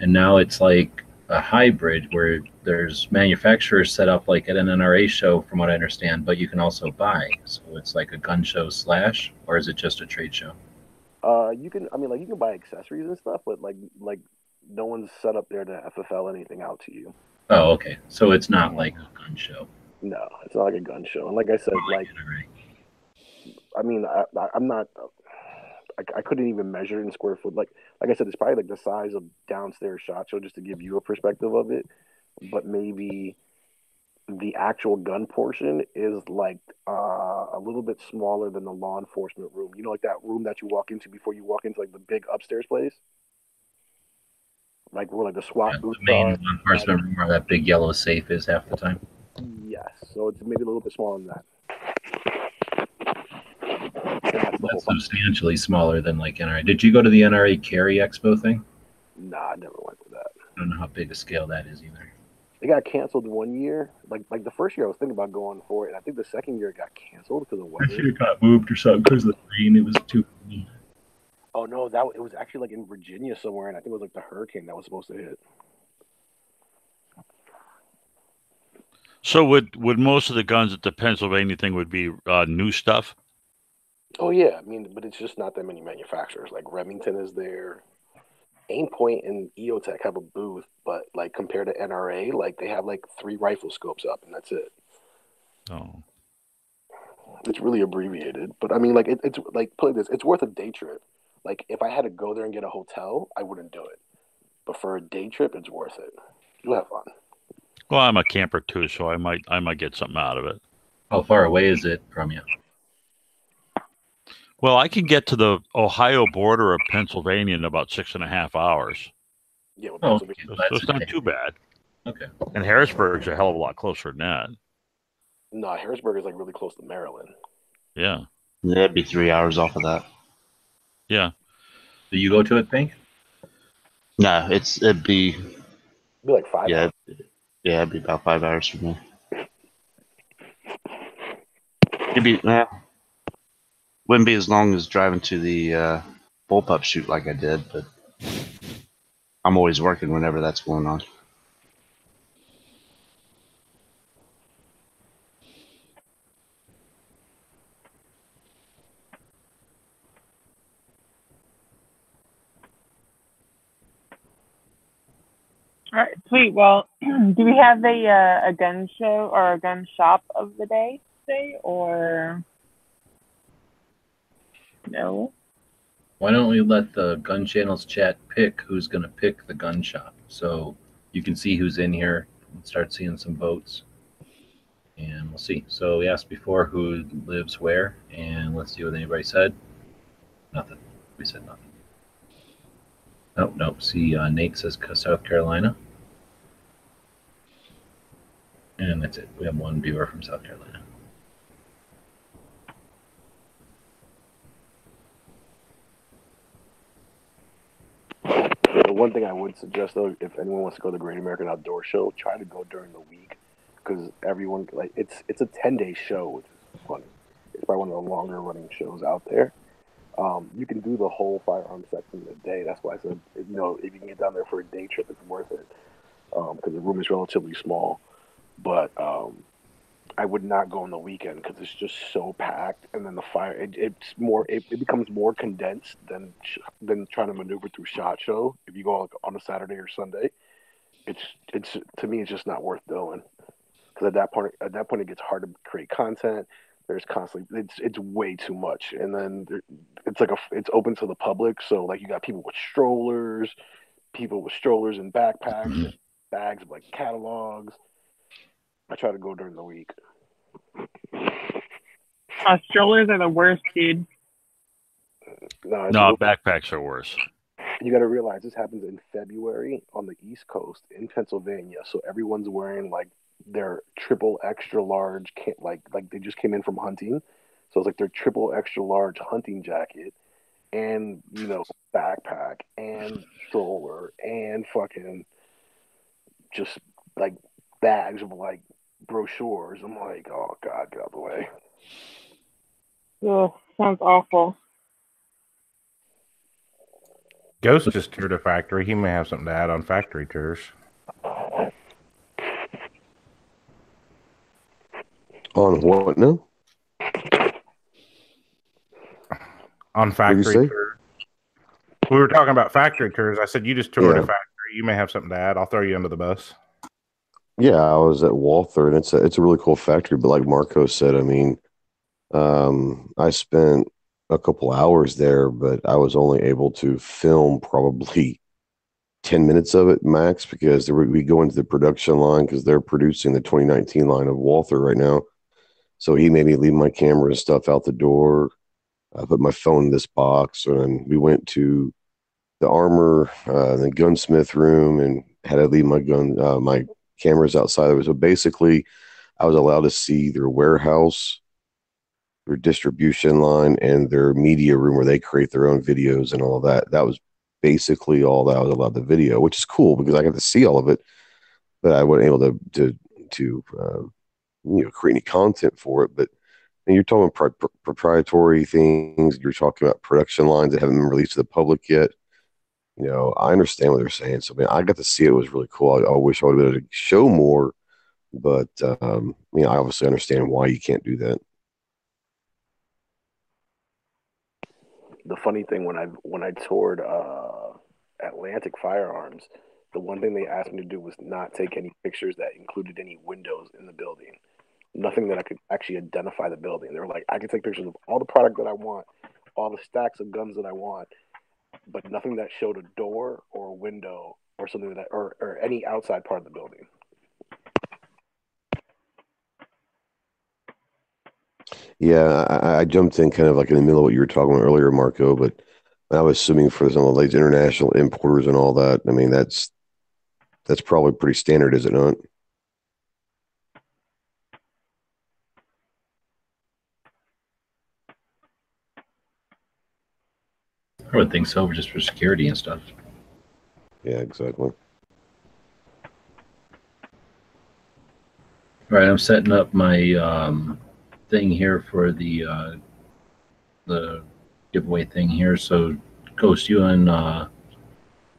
And now it's like a hybrid where there's manufacturers set up like at an N R A show, from what I understand, but you can also buy. So it's like a gun show slash, or is it just a trade show? Uh, you can, I mean, like you can buy accessories and stuff, but like, like no one's set up there to F F L anything out to you. Oh, okay. So it's not like a gun show. No, it's not like a gun show. And like I said, like, I mean, I, I, I'm not, I, I couldn't even measure it in square foot. Like, like I said, it's probably like the size of downstairs SHOT Show, just to give you a perspective of it. But maybe the actual gun portion is like uh, a little bit smaller than the law enforcement room. You know, like that room that you walk into before you walk into like the big upstairs place. Like where like the SWAT yeah, booth. The main law enforcement room where that big yellow safe is half the time. Yes, so it's maybe a little bit smaller than that. That's, That's substantially smaller than like N R A. Did you go to the N R A Carry Expo thing? Nah, I never went to that. I don't know how big a scale that is either. It got canceled one year. Like like the first year I was thinking about going for it, and I think the second year it got canceled because of weather. It should have got moved or something because of the rain. It was too rainy. Oh no, that it was actually like in Virginia somewhere, and I think it was like the hurricane that was supposed to hit. So would, would most of the guns at the Pennsylvania thing would be uh, new stuff? Oh, yeah. I mean, but it's just not that many manufacturers. Like Remington is there. Aimpoint and EOTech have a booth, but like compared to N R A, like they have like three rifle scopes up and that's it. Oh. It's really abbreviated. But I mean, like it, it's like, play this. It's worth a day trip. Like if I had to go there and get a hotel, I wouldn't do it. But for a day trip, it's worth it. You'll have fun. Well, I'm a camper too, so I might I might get something out of it. How far away is it from you? Well, I can get to the Ohio border of Pennsylvania in about six and a half hours. Yeah, well, oh, okay. so, so it's not too bad. Okay. And Harrisburg's a hell of a lot closer than that. No, Harrisburg is like really close to Maryland. Yeah. Yeah, it'd be three hours off of that. Yeah. Do you go to it, Pink? No, it's it'd be. It'd be like five. Yeah. Yeah, it'd be about five hours from me. It'd be, eh, wouldn't be as long as driving to the uh, bullpup shoot like I did, but I'm always working whenever that's going on. All right, sweet. Well, do we have a uh, a gun show or a gun shop of the day today, or no? Why don't we let the Gun Channels chat pick who's going to pick the gun shop, so you can see who's in here and start seeing some votes, and we'll see. So we asked before who lives where, and let's see what anybody said. Nothing. We said nothing. Oh, no. See, uh, Nate says South Carolina. And that's it. We have one viewer from South Carolina. The one thing I would suggest, though, if anyone wants to go to the Great American Outdoor Show, try to go during the week because everyone, like, it's it's a ten-day show, which is funny. It's probably one of the longer-running shows out there. Um, you can do the whole firearm section in a day. That's why I said, you know, if you can get down there for a day trip, it's worth it because um, the room is relatively small. But um, I would not go on the weekend because it's just so packed, and then the fire it, it's more it, it becomes more condensed than than trying to maneuver through SHOT Show. If you go like on a Saturday or Sunday, it's it's to me it's just not worth doing, because at that point at that point it gets hard to create content. There's constantly it's it's way too much, and then there, it's like a it's open to the public, so like you got people with strollers, people with strollers and backpacks, and bags of like catalogs. I try to go during the week. Uh, strollers are the worst, dude. No, no backpacks are worse. You got to realize this happens in February on the East Coast in Pennsylvania. So everyone's wearing like their triple extra large, can't, like like they just came in from hunting. So it's like their triple extra large hunting jacket and, you know, backpack and stroller and fucking just like bags of like brochures. I'm like, oh god, get out of the way. Oh, sounds awful. Ghost just toured a factory. He may have something to add on factory tours. On what now? On factory tours. We were talking about factory tours. I said you just toured yeah. a factory. You may have something to add. I'll throw you under the bus. Yeah, I was at Walther, and it's a, it's a really cool factory. But like Marco said, I mean, um, I spent a couple hours there, but I was only able to film probably ten minutes of it max, because there, we go into the production line because they're producing the twenty nineteen line of Walther right now. So he made me leave my camera and stuff out the door. I put my phone in this box, and we went to the armor, uh, the gunsmith room, and had to leave my gun, uh, my cameras outside. So basically, I was allowed to see their warehouse, their distribution line, and their media room where they create their own videos and all that. That was basically all that I was allowed to video, which is cool because I got to see all of it, but I wasn't able to to to uh, you know, create any content for it. But and you're talking pro pro proprietary things. You're talking about production lines that haven't been released to the public yet. You know, I understand what they're saying. So, I mean, I got to see it. It was really cool. I, I wish I would have been able to show more, but, um, you know, I obviously understand why you can't do that. The funny thing, when I when I toured uh, Atlantic Firearms, the one thing they asked me to do was not take any pictures that included any windows in the building. Nothing that I could actually identify the building. They were like, I can take pictures of all the product that I want, all the stacks of guns that I want, but nothing that showed a door or a window or something that, or, or any outside part of the building. Yeah, I, I jumped in kind of like in the middle of what you were talking about earlier, Marco, but I was assuming for some of these international importers and all that, I mean, that's, that's probably pretty standard, is it not? I would think so, just for security and stuff. Yeah, exactly. All right, I'm setting up my um, thing here for the uh, the giveaway thing here. So, Ghost, you and uh,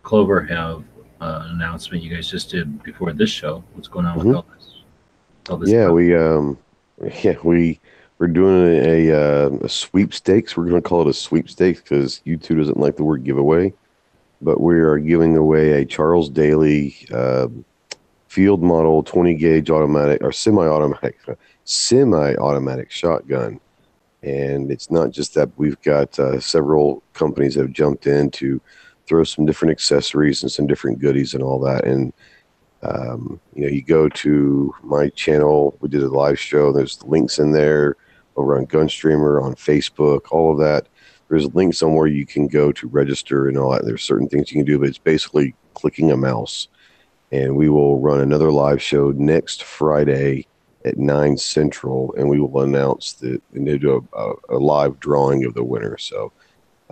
Clover have uh, an announcement you guys just did before this show. What's going on mm-hmm. with all this? All this yeah, stuff? we um, yeah we. We're doing a, a, uh, a sweepstakes. We're going to call it a sweepstakes because YouTube doesn't like the word giveaway. But we are giving away a Charles Daly uh, field model twenty gauge automatic or semi-automatic semi-automatic shotgun. And it's not just that. We've got uh, several companies that have jumped in to throw some different accessories and some different goodies and all that. And um, you know, you go to my channel. We did a live show. There's links in there. Over on GunStreamer, on Facebook, all of that. There's links on where you can go to register and all that. There's certain things you can do, but it's basically clicking a mouse. And we will run another live show next Friday at nine Central, and we will announce that and they do a, a, a live drawing of the winner. So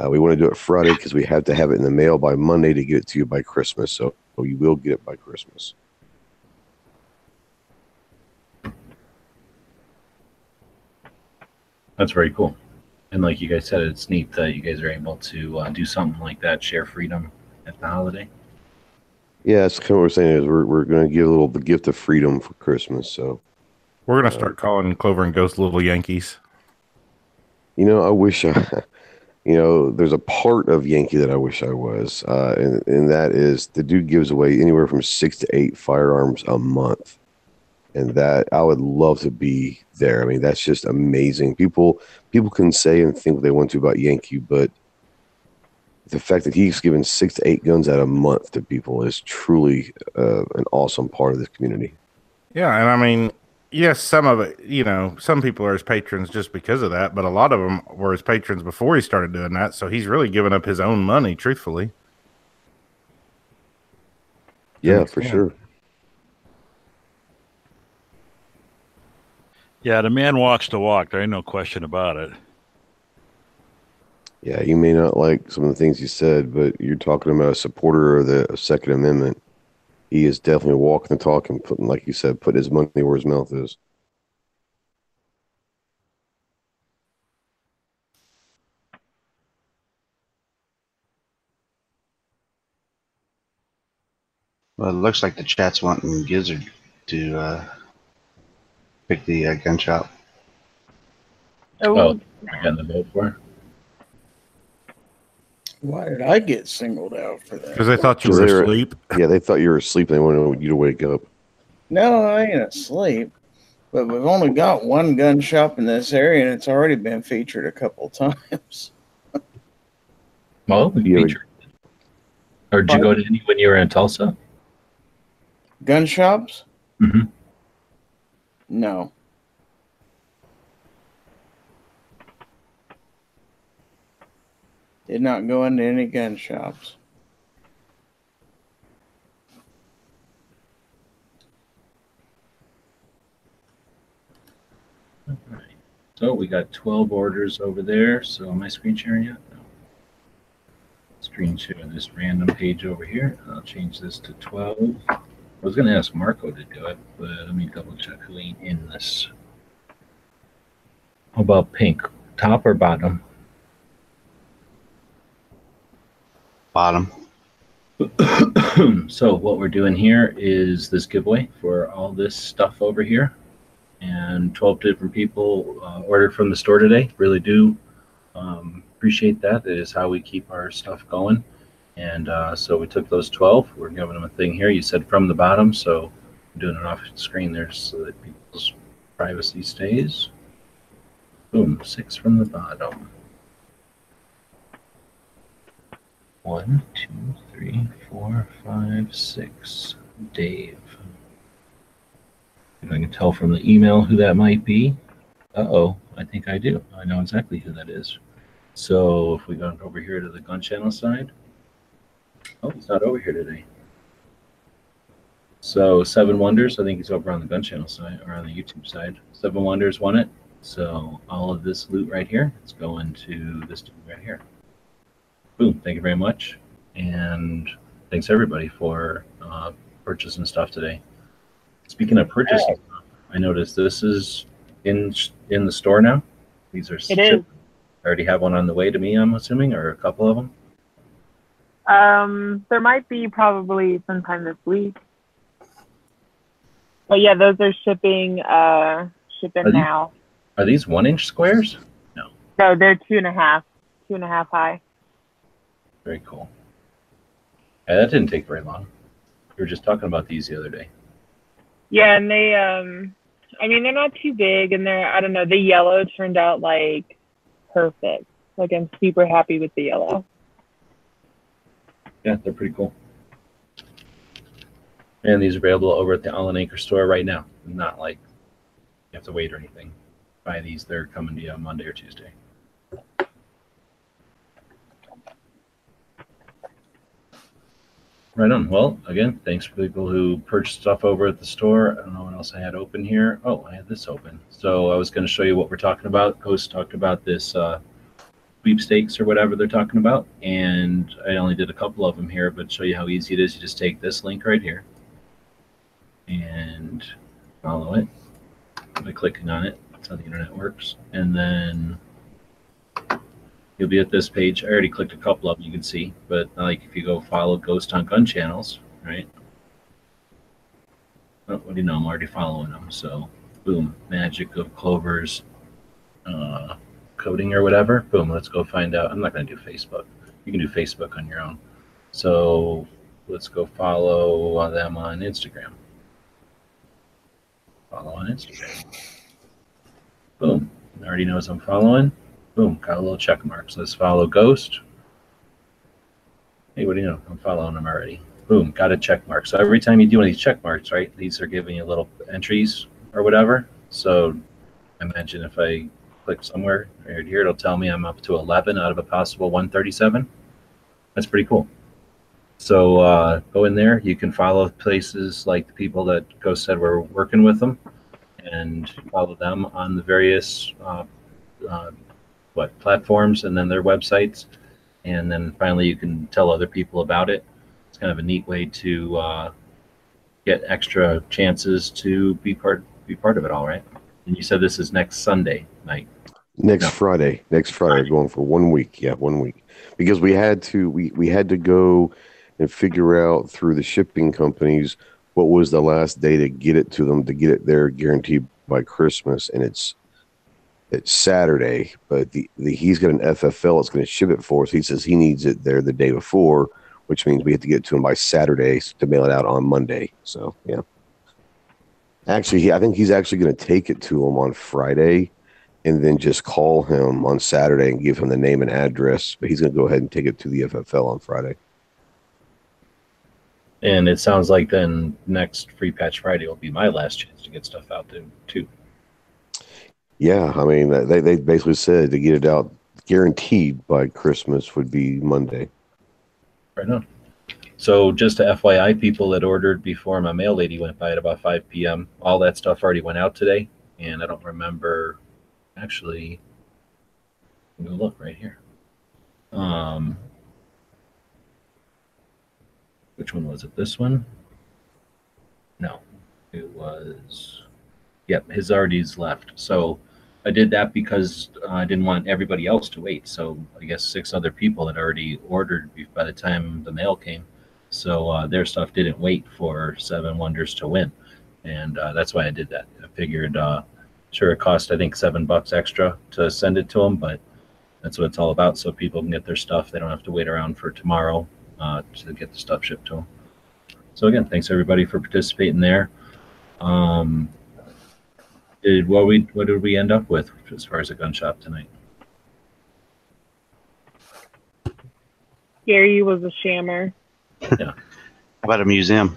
uh, we want to do it Friday because we have to have it in the mail by Monday to get it to you by Christmas. So you will get it by Christmas. That's very cool. And like you guys said, it's neat that you guys are able to uh, do something like that, share freedom at the holiday. Yeah, that's kind of what we're saying is we're, we're going to give a little the gift of freedom for Christmas. So We're going to start uh, calling Clover and Ghost Little Yankees. You know, I wish I... You know, there's a part of Yankee that I wish I was, uh, and, and that is the dude gives away anywhere from six to eight firearms a month. And that I would love to be there. I mean, that's just amazing. People people can say and think what they want to about Yankee, but the fact that he's given six to eight guns out a month to people is truly uh, an awesome part of this community. Yeah, and I mean, yes, some of it, you know, some people are his patrons just because of that, but a lot of them were his patrons before he started doing that, so he's really given up his own money, truthfully. Yeah, for sure. Yeah, the man walks the walk. There ain't no question about it. Yeah, you may not like some of the things you said, but you're talking about a supporter of the Second Amendment. He is definitely walking the talk and putting, like you said, putting his money where his mouth is. Well, it looks like the chat's wanting Gizzard to... Uh... Pick the uh, gun shop. Oh, oh I got the vote for. Why did I get singled out for that? Because they thought you were they asleep. Were, yeah, they thought you were asleep. They wanted you to wake up. No, I ain't asleep. But we've only got one gun shop in this area, and it's already been featured a couple times. Well, featured. Or did you go to any when you were in Tulsa? Gun shops? Mm-hmm. No. Did not go into any gun shops. All right. So we got twelve orders over there. So am I screen sharing yet? No. Screen share this random page over here. I'll change this to twelve. I was going to ask Marco to do it, but let me double check who ain't in this. How about pink? Top or bottom? Bottom. So what we're doing here is this giveaway for all this stuff over here. And twelve different people uh, ordered from the store today. Really do um, appreciate that. That is how we keep our stuff going. And uh, so we took those twelve. We're giving them a thing here. You said from the bottom, so I'm doing it off screen there so that people's privacy stays. Boom, six from the bottom. One, two, three, four, five, six. Dave. If I can tell from the email who that might be. Uh-oh, I think I do. I know exactly who that is. So if we go over here to the Gun Channel side. Oh, he's not over here today. So Seven Wonders, I think he's over on the Gun Channel side or on the YouTube side. Seven Wonders won it. So all of this loot right here is going to this dude right here. Boom! Thank you very much, and thanks everybody for uh, purchasing stuff today. Speaking of purchasing, oh. stuff, I noticed this is in in the store now. These are. It is. I already have one on the way to me. I'm assuming, or a couple of them. Um, there might be probably sometime this week. But yeah, those are shipping, uh, shipping are these, now. Are these one inch squares? No. No, they're two and a half, two and a half high. Very cool. Yeah, that didn't take very long. We were just talking about these the other day. Yeah, and they, um, I mean, they're not too big and they're, I don't know, the yellow turned out like perfect. Like I'm super happy with the yellow. Yeah, they're pretty cool. And these are available over at the Allen Anchor store right now. Not like you have to wait or anything. Buy these, they're coming to you on Monday or Tuesday. Right on. Well, again, thanks for people who purchased stuff over at the store. I don't know what else I had open here. Oh, I had this open. So I was going to show you what we're talking about. Ghost talked about this... Uh, sweepstakes or whatever they're talking about, and I only did a couple of them here, but show you how easy it is. You just take this link right here and follow it by clicking on it. That's how the internet works, and then you'll be at this page. I already clicked a couple of them, you can see, but like if you go follow Ghost on Gun Channels, right? Oh, what do you know? I'm already following them, so boom, magic of Clover's uh, coding or whatever. Boom, let's go find out. I'm not going to do Facebook. You can do Facebook on your own. So let's go follow them on Instagram. Follow on Instagram. Boom. Already knows I'm following. Boom. Got a little check mark. So let's follow Ghost. Hey, what do you know? I'm following them already. Boom. Got a check mark. So every time you do one of these check marks, right, these are giving you little entries or whatever. So I mentioned if I click somewhere right here, it'll tell me I'm up to eleven out of a possible one thirty-seven. That's pretty cool. So uh, go in there. You can follow places like the people that Ghost said we're working with them, and follow them on the various uh, uh, what platforms, and then their websites, and then finally you can tell other people about it. It's kind of a neat way to uh, get extra chances to be part be part of it all, right? And you said this is next Sunday night. Next no. Friday. Next Friday, Friday. Going for one week. Yeah, one week. Because we had to we, we had to go and figure out through the shipping companies what was the last day to get it to them, to get it there guaranteed by Christmas. And it's it's Saturday, but the, the he's got an F F L that's going to ship it for us. He says he needs it there the day before, which means we have to get it to him by Saturday to mail it out on Monday. So, yeah. Actually, he, I think he's actually going to take it to him on Friday and then just call him on Saturday and give him the name and address. But he's going to go ahead and take it to the F F L on Friday. And it sounds like then next Free Patch Friday will be my last chance to get stuff out there, too. Yeah, I mean, they, they basically said to get it out guaranteed by Christmas would be Monday. Right on. So just to F Y I, people that ordered before my mail lady went by at about five P M, all that stuff already went out today. And I don't remember, actually, let me look right here. Um... Which one was it? This one? No, it was. Yep, his already's left. So I did that because I didn't want everybody else to wait. So I guess six other people had already ordered by the time the mail came. So uh, their stuff didn't wait for Seven Wonders to win, and uh, that's why I did that. I figured, uh, sure, it cost I think seven bucks extra to send it to them, but that's what it's all about. So people can get their stuff; they don't have to wait around for tomorrow. Uh, to get the stuff shipped to them. So again, thanks everybody for participating there. Um, did what we what did we end up with as far as a gun shop tonight? Gary was a shammer. Yeah. How about a museum?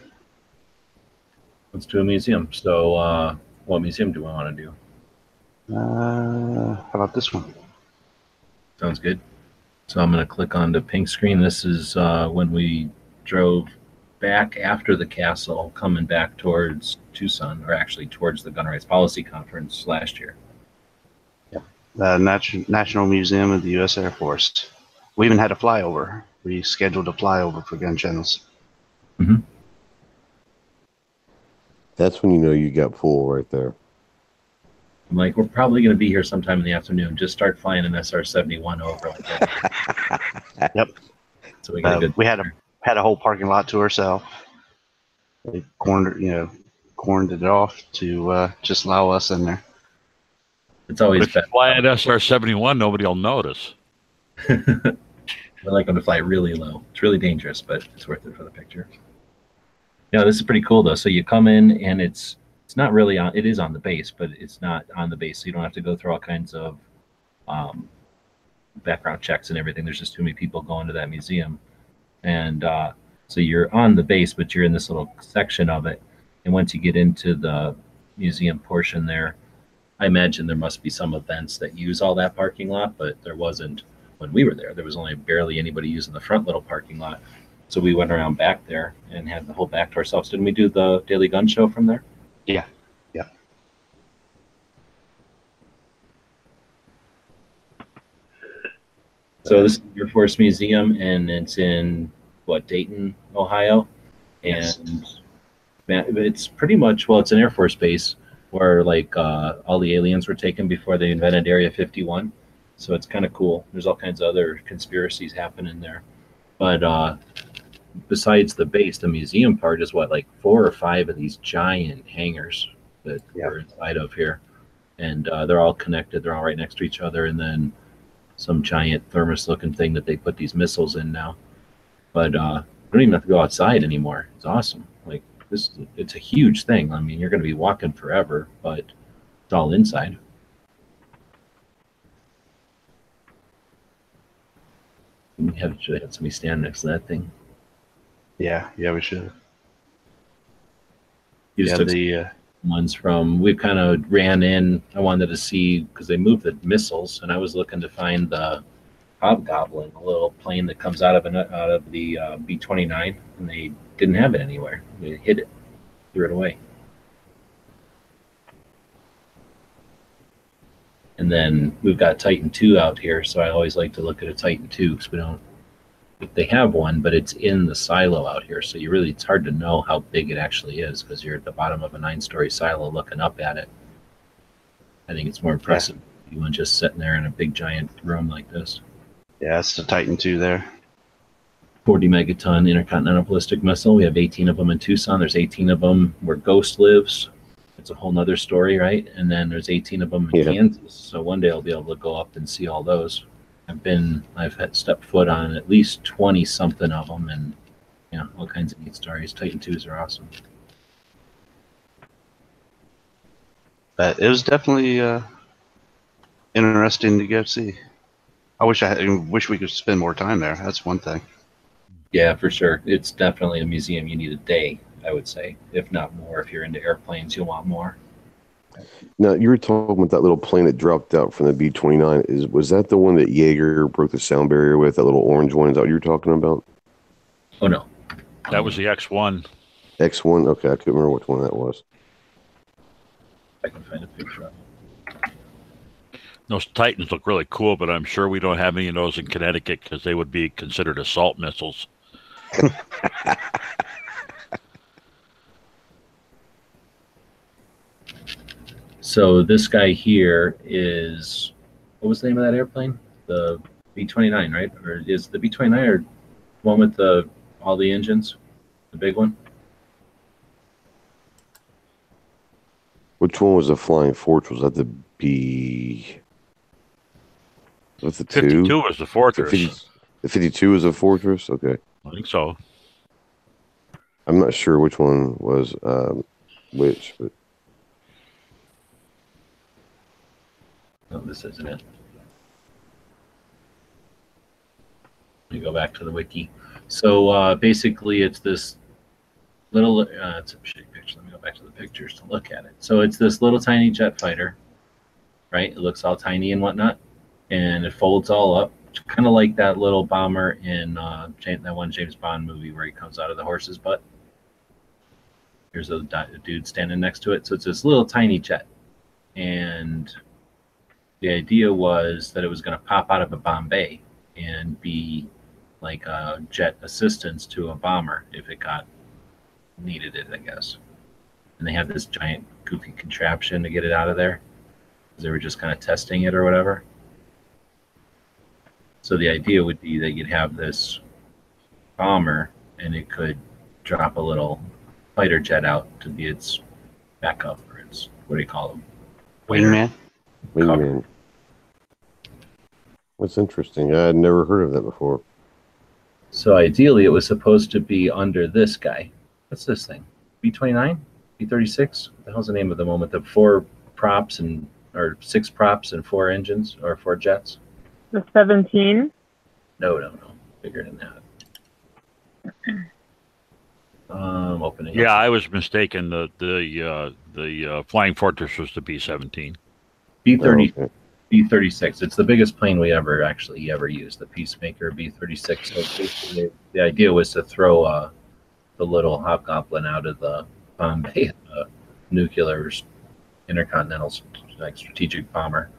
Let's do a museum. So, uh, what museum do we want to do? Uh, how about this one? Sounds good. So I'm going to click on the pink screen. This is uh, when we drove back after the castle, coming back towards Tucson, or actually towards the Gun Rights Policy Conference last year. Yeah, the Nat National Museum of the U S Air Force. We even had a flyover. We scheduled a flyover for Gun Channels. Mm-hmm. That's when you know you got full right there. I'm like, we're probably going to be here sometime in the afternoon. Just start flying an S R seventy-one over. Like that. Yep. So we got uh, a good. We had a had a whole parking lot to ourselves. They cornered, you know, cornered it off to uh, just allow us in there. It's always if you fly at S R seventy-one, nobody will notice. I like them to fly really low. It's really dangerous, but it's worth it for the picture. Yeah, you know, this is pretty cool though. So you come in and it's. It's not really on, it is on the base, but it's not on the base. So you don't have to go through all kinds of um, background checks and everything. There's just too many people going to that museum. And uh, so you're on the base, but you're in this little section of it. And once you get into the museum portion there, I imagine there must be some events that use all that parking lot, but there wasn't when we were there. There was only barely anybody using the front little parking lot. So we went around back there and had the whole back to ourselves. Didn't we do the Daily Gun Show from there? Yeah, yeah. So this is the Air Force Museum, and it's in, what, Dayton, Ohio? And yes. It's pretty much, well, it's an Air Force base where, like, uh, all the aliens were taken before they invented Area fifty-one. So it's kind of cool. There's all kinds of other conspiracies happening there. But uh, besides the base, the museum part is what, like four or five of these giant hangars that yeah. we're inside of here. And uh, they're all connected. They're all right next to each other. And then some giant thermos-looking thing that they put these missiles in now. But uh, we don't even have to go outside anymore. It's awesome. Like this, it's a huge thing. I mean, you're going to be walking forever, but it's all inside. We have, should have somebody stand next to that thing. Yeah, yeah, we should. You just yeah, took the uh, ones from, we kind of ran in. I wanted to see, because they moved the missiles, and I was looking to find the Hobgoblin, a little plane that comes out of an, out of the uh, B twenty-nine, and they didn't have it anywhere. They hid it, threw it away. And then we've got Titan two out here, so I always like to look at a Titan two because we don't, if they have one, but it's in the silo out here, so you really, it's hard to know how big it actually is because you're at the bottom of a nine-story silo looking up at it. I think it's more impressive yeah. if you want just sitting there in a big giant room like this. Yeah, it's the Titan two there. forty megaton intercontinental ballistic missile. We have eighteen of them in Tucson. There's eighteen of them where Ghost lives. It's a whole nother story, right? And then there's eighteen of them in yeah. Kansas. So one day I'll be able to go up and see all those. I've been, I've had stepped foot on at least twenty something of them, and yeah, you know, all kinds of neat stories. Titan twos are awesome. But it was definitely uh, interesting to go see. I wish I, had, I wish we could spend more time there. That's one thing. Yeah, for sure. It's definitely a museum you need a day, I would say, if not more. If you're into airplanes, you'll want more. Now, you were talking about that little plane that dropped out from the B twenty-nine. Is, was that the one that Jaeger broke the sound barrier with, that little orange one? Is that what you were talking about? Oh, no. That was the X one. X one? Okay, I couldn't remember which one that was. I can find a picture of it. Those Titans look really cool, but I'm sure we don't have any of those in Connecticut because they would be considered assault missiles. So this guy here is, what was the name of that airplane? The B twenty-nine, right? Or is the B twenty-nine or one with the all the engines, the big one? Which one was the Flying Fortress? Was that the B? What's the two? fifty-two was the Fortress. The, fifty, the fifty-two was a Fortress. Okay, I think so. I'm not sure which one was um, which, but. No, this isn't it. Let me go back to the wiki. So uh, basically, it's this little. Uh, it's a shitty picture. Let me go back to the pictures to look at it. So it's this little tiny jet fighter, right? It looks all tiny and whatnot, and it folds all up, kind of like that little bomber in uh, that one James Bond movie where he comes out of the horse's butt. Here's a dude standing next to it. So it's this little tiny jet, and the idea was that it was going to pop out of a Bombay and be like a jet assistance to a bomber if it got needed it, I guess. And they had this giant goofy contraption to get it out of there because they were just kind of testing it or whatever. So the idea would be that you'd have this bomber and it could drop a little fighter jet out to be its backup or its, what do you call them? Wingman. Wingman. That's interesting. I had never heard of that before. So ideally, it was supposed to be under this guy. What's this thing? B twenty-nine? B thirty-six? What the hell's the name of the moment? The four props and, or six props and four engines, or four jets? The seventeen? No, no, no. Bigger than that. Um, open it. Yeah, I was mistaken. The the uh, the uh, Flying Fortress was the B seventeen. B thirty, oh, okay. B thirty-six. It's the biggest plane we ever actually ever used, the Peacemaker B thirty-six. So basically, the idea was to throw uh, the little Hobgoblin out of the Bombay uh, nuclear intercontinental like strategic bomber.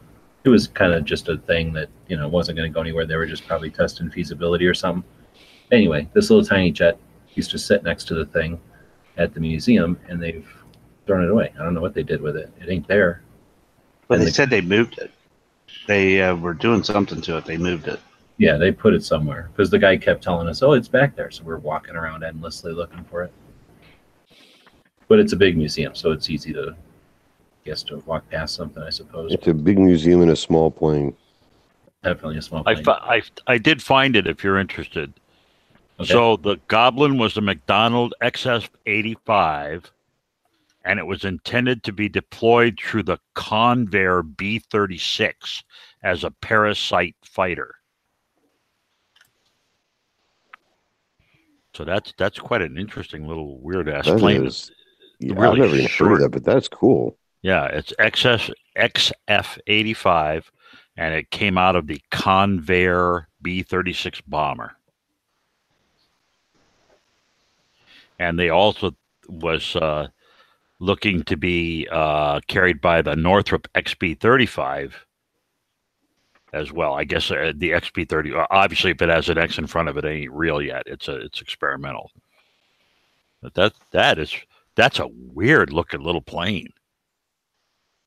It was kind of just a thing that, you know, wasn't going to go anywhere. They were just probably testing feasibility or something. Anyway, this little tiny jet used to sit next to the thing at the museum, and they've thrown it away. I don't know what they did with it. It ain't there. But they said they moved it. They uh, were doing something to it. They moved it. Yeah, they put it somewhere because the guy kept telling us, "Oh, it's back there." So we're walking around endlessly looking for it. But it's a big museum, so it's easy to I guess, to have walked past something, I suppose. It's a big museum and a small plane. Definitely a small plane. I, I, I did find it, if you're interested. Okay. So the Goblin was a McDonnell X F eighty-five, and it was intended to be deployed through the Convair B thirty-six as a parasite fighter. So that's that's quite an interesting little weird-ass that plane. Is, yeah, really I've never short. heard of that, but that's cool. Yeah, it's X F eighty-five, and it came out of the Convair B thirty-six bomber. And they also was uh, looking to be uh, carried by the Northrop X B thirty-five as well. I guess uh, the X B thirty, obviously, if it has an X in front of it, it ain't real yet. It's a, it's experimental. But that that is that's a weird looking little plane.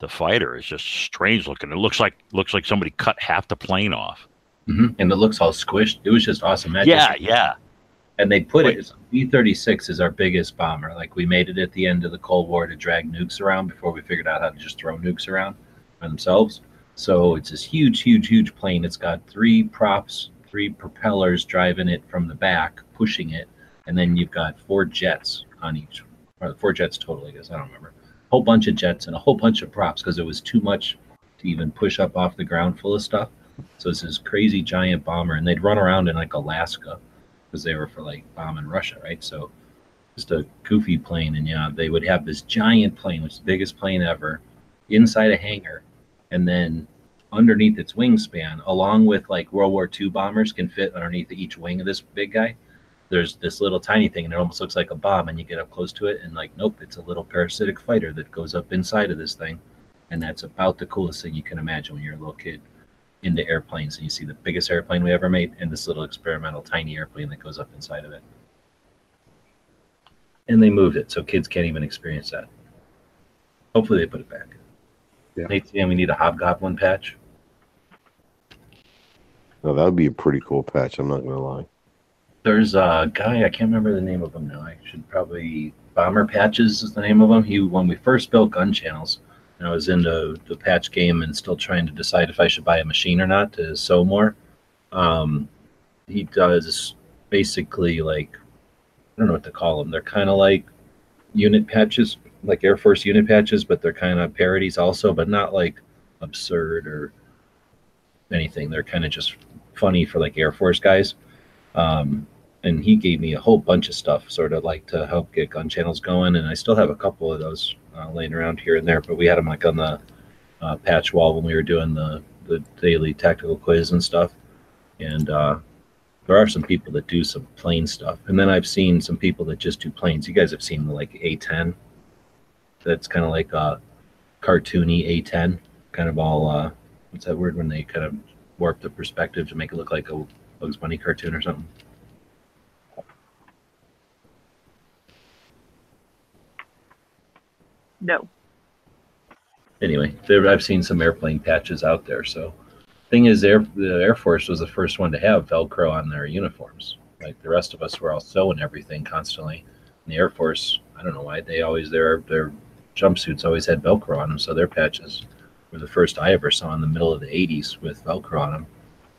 The fighter is just strange looking. It looks like looks like somebody cut half the plane off, mm-hmm. and it looks all squished. It was just awesome. That yeah, just, yeah. And they put Wait. it. B thirty-six is our biggest bomber. Like, we made it at the end of the Cold War to drag nukes around before we figured out how to just throw nukes around by themselves. So it's this huge, huge, huge plane. It's got three props, three propellers driving it from the back, pushing it, and then you've got four jets on each, or four jets total, I guess. I don't remember. Whole bunch of jets and a whole bunch of props because it was too much to even push up off the ground full of stuff. So it's this crazy giant bomber, and they'd run around in like Alaska because they were for like bombing Russia, right? So just a goofy plane, and yeah, they would have this giant plane, which is the biggest plane ever, inside a hangar, and then underneath its wingspan, along with like World War Two bombers can fit underneath each wing of this big guy. There's this little tiny thing, and it almost looks like a bomb, and you get up close to it, and like, nope, it's a little parasitic fighter that goes up inside of this thing, and that's about the coolest thing you can imagine when you're a little kid into airplanes, and you see the biggest airplane we ever made, and this little experimental tiny airplane that goes up inside of it. And they moved it, so kids can't even experience that. Hopefully they put it back. Yeah. Nate's saying we need a Hobgoblin patch. No, that would be a pretty cool patch, I'm not going to lie. There's a guy, I can't remember the name of him now. I should probably, Bomber Patches is the name of him. He, when we first built GunChannels, and I was into the patch game and still trying to decide if I should buy a machine or not to sew more. Um, he does basically like, I don't know what to call them. They're kind of like unit patches, like Air Force unit patches, but they're kind of parodies also, but not like absurd or anything. They're kind of just funny for like Air Force guys. Um, and he gave me a whole bunch of stuff sort of like to help get GunChannels going, and I still have a couple of those uh, laying around here and there, but we had them like on the uh, patch wall when we were doing the, the daily tactical quiz and stuff, and uh, there are some people that do some plane stuff, and then I've seen some people that just do planes. You guys have seen the like A ten, that's kind of like a cartoony A ten, kind of all, uh, what's that word when they kind of warp the perspective to make it look like a Bugs Bunny cartoon or something. No. Anyway, there, I've seen some airplane patches out there. So, thing is, Air, the Air Force was the first one to have Velcro on their uniforms. Like the rest of us were all sewing everything constantly. And the Air Force, I don't know why they always their their jumpsuits always had Velcro on them. So their patches were the first I ever saw in the middle of the eighties with Velcro on them,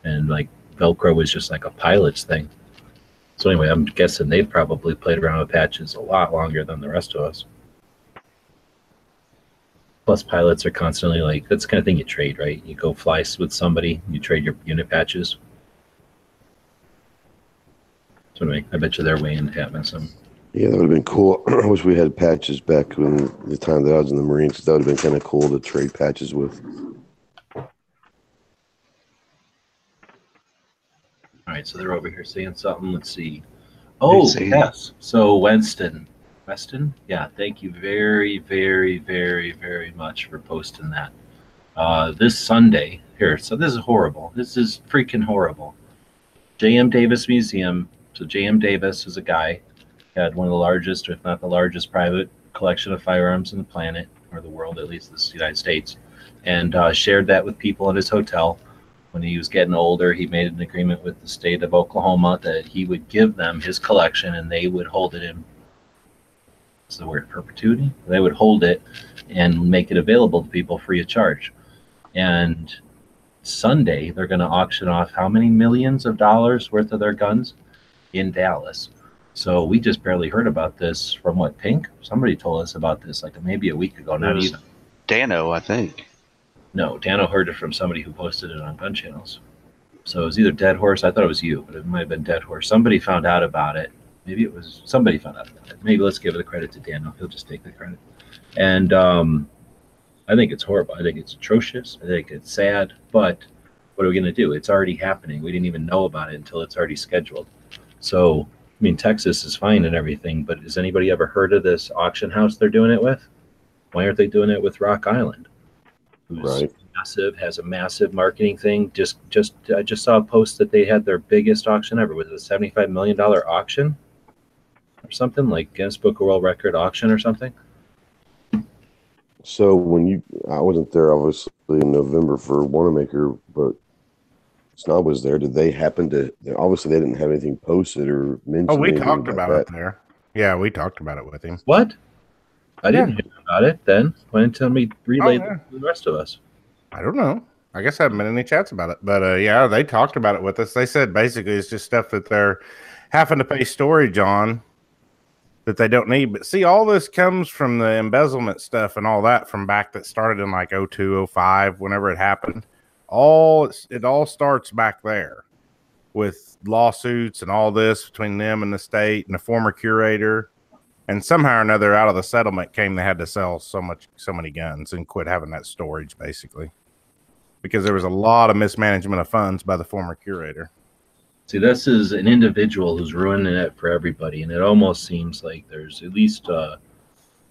and like. Velcro was just like a pilot's thing. So anyway, I'm guessing they've probably played around with patches a lot longer than the rest of us. Plus, pilots are constantly like, that's the kind of thing you trade, right? You go fly with somebody, you trade your unit patches. So anyway, I bet you they're way into having some. Yeah, that would have been cool. I wish we had patches back when the time that I was in the Marines. That would have been kind of cool to trade patches with. All right, so they're over here saying something. Let's see. Oh, yes. So Weston. Weston? Yeah, thank you very, very, very, very much for posting that. Uh, this Sunday, here, so this is horrible. This is freaking horrible. J M Davis Museum. So J M Davis is a guy, had one of the largest, if not the largest, private collection of firearms on the planet, or the world, at least the United States, and uh, shared that with people in his hotel. When he was getting older, he made an agreement with the state of Oklahoma that he would give them his collection and they would hold it in What's the word? Perpetuity? They would hold it and make it available to people free of charge. And Sunday, they're going to auction off how many millions of dollars worth of their guns in Dallas. So we just barely heard about this from what, Pink? Somebody told us about this like maybe a week ago. Not even Dano, I think. No, Dano heard it from somebody who posted it on Gun Channels. So it was either Dead Horse. I thought it was you, but it might have been Dead Horse. Somebody found out about it. Maybe it was somebody found out about it. Maybe let's give the credit to Dano. He'll just take the credit. And um, I think it's horrible. I think it's atrocious. I think it's sad. But what are we going to do? It's already happening. We didn't even know about it until it's already scheduled. So, I mean, Texas is fine and everything, but has anybody ever heard of this auction house they're doing it with? Why aren't they doing it with Rock Island? Who's right. Massive, has a massive marketing thing. Just, just, I just saw a post that they had their biggest auction ever. Was it a seventy-five million dollars auction or something, like Guinness Book of World Record auction or something? So when you, I wasn't there obviously in November for Wanamaker, but Snob was there. Did they happen to, obviously they didn't have anything posted or mentioned? Oh, we talked about, about it that. there. Yeah, we talked about it with him. What? I yeah. didn't hear about it then. Why didn't you tell me relay oh, yeah. to the rest of us? I don't know. I guess I haven't been in any chats about it. But uh, yeah, they talked about it with us. They said basically it's just stuff that they're having to pay storage on that they don't need. But see, all this comes from the embezzlement stuff and all that from back that started in like oh two, oh five, whenever it happened. All it all starts back there with lawsuits and all this between them and the state and the former curator. And somehow or another, out of the settlement came they had to sell so much, so many guns and quit having that storage, basically, because there was a lot of mismanagement of funds by the former curator. See, this is an individual who's ruining it for everybody, and it almost seems like there's at least uh,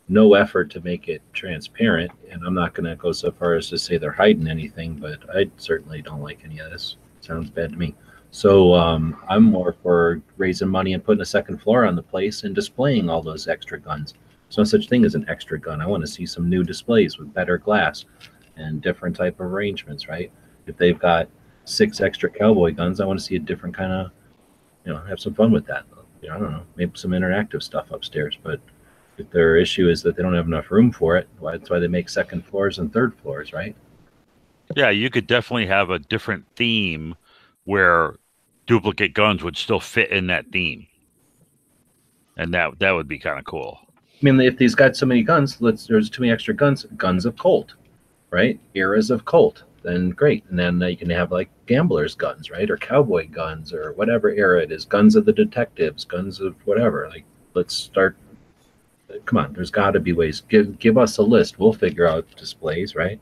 no effort to make it transparent. And I'm not going to go so far as to say they're hiding anything, but I certainly don't like any of this. Sounds bad to me. So um, I'm more for raising money and putting a second floor on the place and displaying all those extra guns. There's no such thing as an extra gun. I want to see some new displays with better glass and different type of arrangements, right? If they've got six extra cowboy guns, I want to see a different kind of, you know, have some fun with that. You know, I don't know, maybe some interactive stuff upstairs. But if their issue is that they don't have enough room for it, well, that's why they make second floors and third floors, right? Yeah, you could definitely have a different theme where duplicate guns would still fit in that theme, and that that would be kind of cool. I mean, if he's got so many guns, let's there's too many extra guns. Guns of Colt, right? Eras of Colt, then great, and then you can have like gamblers' guns, right, or cowboy guns, or whatever era it is. Guns of the detectives, guns of whatever. Like, let's start. Come on, there's got to be ways. Give give us a list. We'll figure out displays, right?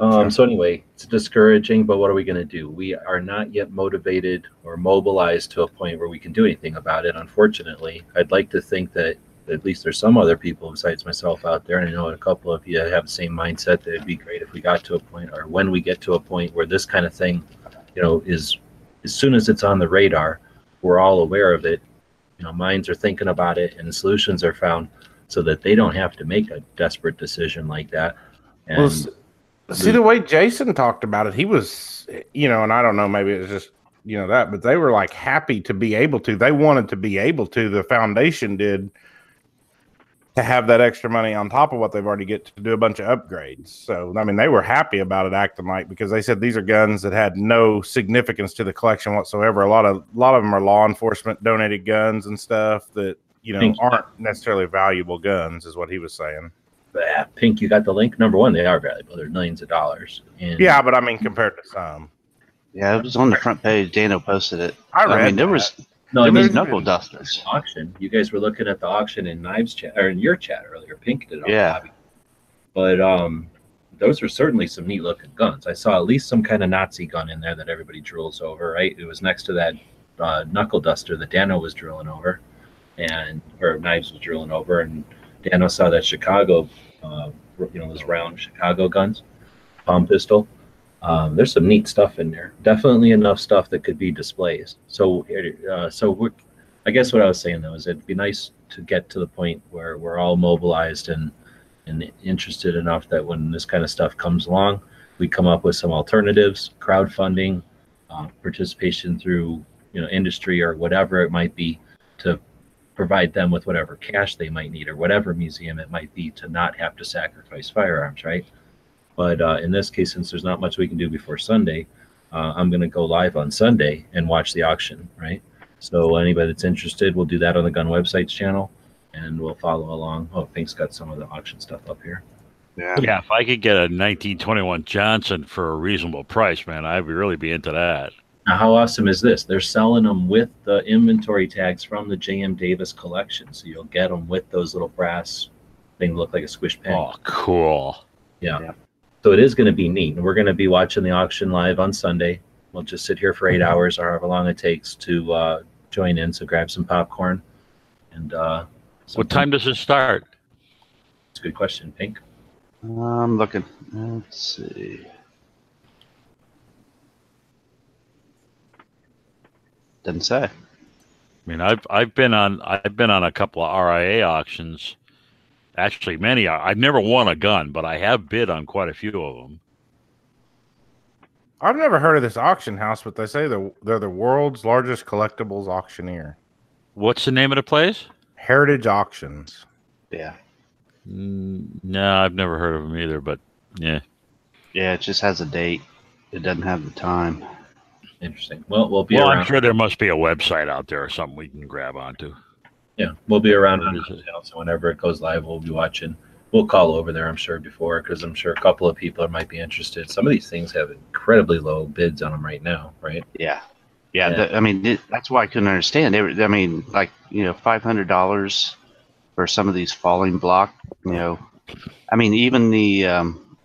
Um, so anyway, it's discouraging, but what are we going to do? We are not yet motivated or mobilized to a point where we can do anything about it, unfortunately. I'd like to think that at least there's some other people besides myself out there, and I know a couple of you have the same mindset, that it'd be great if we got to a point, or when we get to a point where this kind of thing, you know, is, as soon as it's on the radar, we're all aware of it, you know, minds are thinking about it, and solutions are found so that they don't have to make a desperate decision like that. And well, see, the way Jason talked about it, he was, you know, and I don't know, maybe it was just, you know, that, but they were like happy to be able to. They wanted to be able to, the foundation did, to have that extra money on top of what they've already get to do a bunch of upgrades. So, I mean, they were happy about it, acting like, because they said these are guns that had no significance to the collection whatsoever. A lot of, a lot of them are law enforcement donated guns and stuff that, you know, Thank aren't you. necessarily valuable guns, is what he was saying. Pink, you got the link. Number one, they are valuable. They're millions of dollars. And yeah, but I mean, compared to some. Yeah, it was on the front page. Dano posted it. I, read I mean, there that. was no there was knuckle dusters auction. You guys were looking at the auction in Knives chat or in your chat earlier. Pink did it. Yeah, on but um, those were certainly some neat looking guns. I saw at least some kind of Nazi gun in there that everybody drools over. Right, it was next to that uh, knuckle duster that Dano was drilling over, and or Knives was drilling over, and Dano saw that Chicago. Uh, you know, those round Chicago guns, palm pistol. Um, there's some neat stuff in there. Definitely enough stuff that could be displays. So, uh, so we're, I guess what I was saying though is it'd be nice to get to the point where we're all mobilized and and interested enough that when this kind of stuff comes along, we come up with some alternatives, crowdfunding, uh, participation through you know industry or whatever it might be to provide them with whatever cash they might need or whatever museum it might be to not have to sacrifice firearms, right? But uh, in this case, since there's not much we can do before Sunday, uh, I'm going to go live on Sunday and watch the auction, right? So anybody that's interested, we'll do that on the Gun Websites channel, and we'll follow along. Oh, Pink's got some of the auction stuff up here. Yeah, yeah. If I could get a nineteen twenty-one Johnson for a reasonable price, man, I'd really be into that. Now, how awesome is this? They're selling them with the inventory tags from the J M. Davis collection, so you'll get them with those little brass things look like a squish pen. Oh, cool. Yeah. yeah. So it is going to be neat, and we're going to be watching the auction live on Sunday. We'll just sit here for eight hours or however long it takes to uh, join in, so grab some popcorn. And uh, what time does it start? That's a good question, Pink. I'm looking. Let's see. Doesn't say. I mean, I've I've been on I've been on a couple of R I A auctions. Actually, many. I've never won a gun, but I have bid on quite a few of them. I've never heard of this auction house, but they say they're, they're the world's largest collectibles auctioneer. What's the name of the place? Heritage Auctions. Yeah. Mm, no, I've never heard of them either, but yeah. Yeah, it just has a date. It doesn't have the time. Interesting. Well, we'll be well, around. I'm sure there must be a website out there or something we can grab onto. Yeah, we'll be around on the channel, so whenever it goes live, we'll be watching. We'll call over there, I'm sure, before, because I'm sure a couple of people might be interested. Some of these things have incredibly low bids on them right now, right? Yeah. Yeah, yeah. The, I mean, it, that's why I couldn't understand. They were, I mean, like, you know, five hundred dollars for some of these falling block, you know. I mean, even the, um,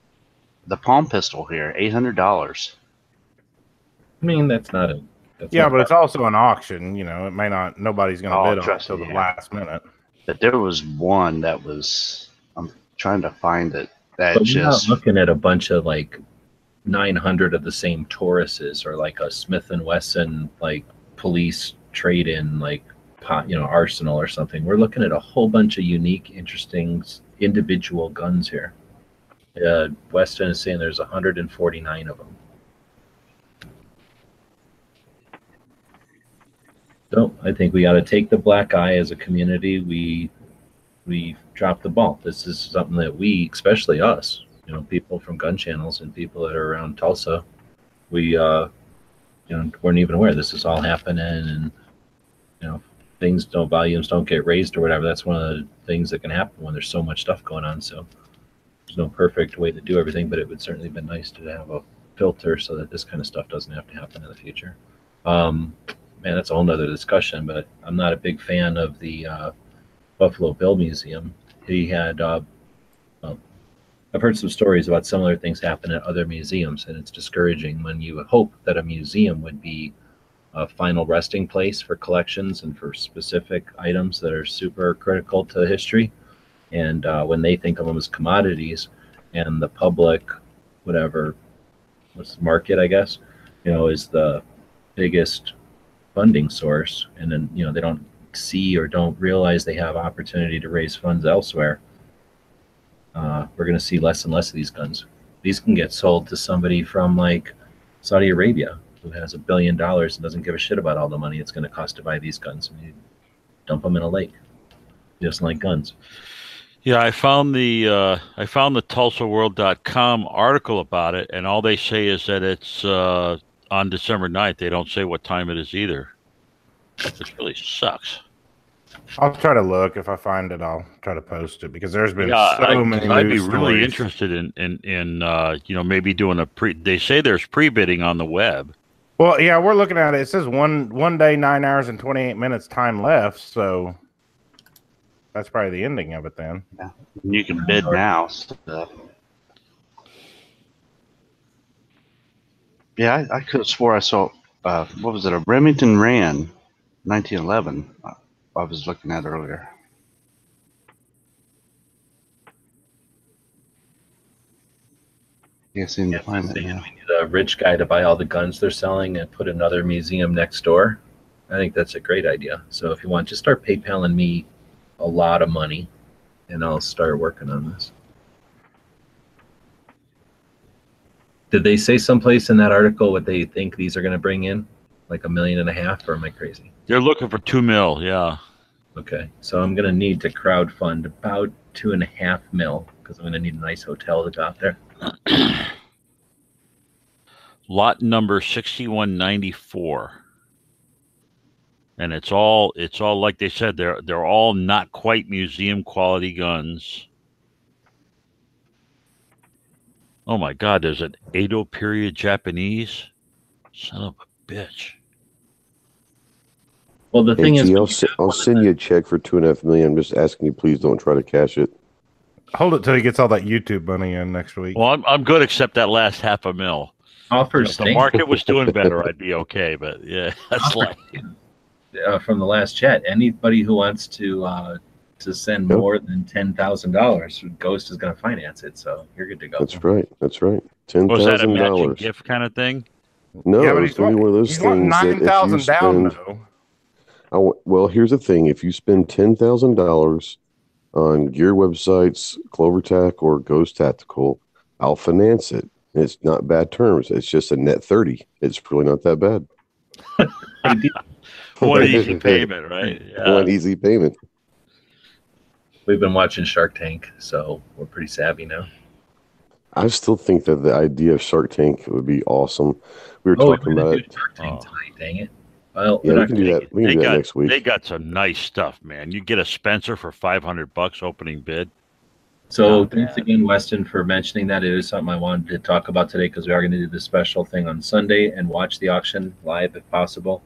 the palm pistol here, eight hundred dollars. I mean, that's not a... That's yeah, but it's also an auction. You know, it may not. Nobody's going to bid on it until the yeah. last minute. But there was one that was. I'm trying to find it. That but just we're not looking at a bunch of like nine hundred of the same Tauruses or like a Smith and Wesson like police trade-in like pot, you know, arsenal or something. We're looking at a whole bunch of unique, interesting individual guns here. Uh, Weston is saying there's one hundred forty-nine of them. So I think we ought to take the black eye as a community. We we dropped the ball. This is something that we, especially us, you know, people from Gun Channels and people that are around Tulsa, we uh, you know, weren't even aware this is all happening, and you know, things don't volumes don't get raised or whatever. That's one of the things that can happen when there's so much stuff going on. So there's no perfect way to do everything, but it would certainly have been nice to have a filter so that this kind of stuff doesn't have to happen in the future. Um, Man, that's a whole nother discussion, but I'm not a big fan of the uh, Buffalo Bill Museum. He had, uh, well, I've heard some stories about similar things happen at other museums, and it's discouraging when you would hope that a museum would be a final resting place for collections and for specific items that are super critical to history. And uh, when they think of them as commodities and the public, whatever, what's the market, I guess, you know, is the biggest funding source, and then you know they don't see or don't realize they have opportunity to raise funds elsewhere. Uh, we're going to see less and less of these guns. These can get sold to somebody from like Saudi Arabia who has a billion dollars and doesn't give a shit about all the money it's going to cost to buy these guns. I mean, dump them in a lake, just like guns. Yeah, I found the uh, I found the Tulsa World dot com article about it, and all they say is that it's. Uh, On December ninth, they don't say what time it is either. This really sucks. I'll try to look. If I find it, I'll try to post it, because there's been yeah, so I, many I'd news be stories. Really interested in, in, in uh, you know, maybe doing a pre... They say there's pre-bidding on the web. Well, yeah, we're looking at it. It says one, one day, nine hours and twenty-eight minutes time left, so that's probably the ending of it then. Yeah. You can bid now. So. Yeah, I, I could have swore I saw, uh, what was it, a Remington Ran, nineteen eleven, uh, I was looking at earlier. Yes, in yeah, climate, yeah. We need a rich guy to buy all the guns they're selling and put another museum next door. I think that's a great idea. So if you want, just start PayPaling me a lot of money, and I'll start working on this. Did they say someplace in that article what they think these are going to bring in? Like a million and a half, or am I crazy? They're looking for two mil, yeah. Okay, so I'm going to need to crowdfund about two and a half mil because I'm going to need a nice hotel to go out there. Lot number sixty-one ninety-four, and it's all it's all like they said, they're they're all not quite museum quality guns. Oh my God, there's an Edo period Japanese, son of a bitch. Well, the hey, thing gee, is, I'll, I'll send you a check for two and a half million. I'm just asking you, please don't try to cash it. Hold it till he gets all that YouTube money in next week. Well, I'm I'm good except that last half a mil. Offers. If the market was doing better, I'd be okay. But yeah, that's like uh, from the last chat. Anybody who wants to uh, to send yep. more than ten thousand dollars, Ghost is going to finance it. So you're good to go. That's right. That's right. Ten thousand dollars. Was that a matching gift kind of thing? No, yeah, it's going to be one of those things. Nine thousand down though. I want, well, here's the thing. If you spend ten thousand dollars on Gear Websites, CloverTac, or Ghost Tactical, I'll finance it. And it's not bad terms. It's just a net thirty. It's really not that bad. One easy payment, right? Yeah. One easy payment. We've been watching Shark Tank, so we're pretty savvy now. I still think that the idea of Shark Tank would be awesome. We were oh, talking we're about it. Shark Tank oh. tonight, dang it. Well, yeah, we can do that. It. We can they do got, that next week. They got some nice stuff, man. You get a Spencer for five hundred bucks opening bid. So Not thanks bad. again, Weston, for mentioning that. It is something I wanted to talk about today because we are going to do the special thing on Sunday and watch the auction live if possible.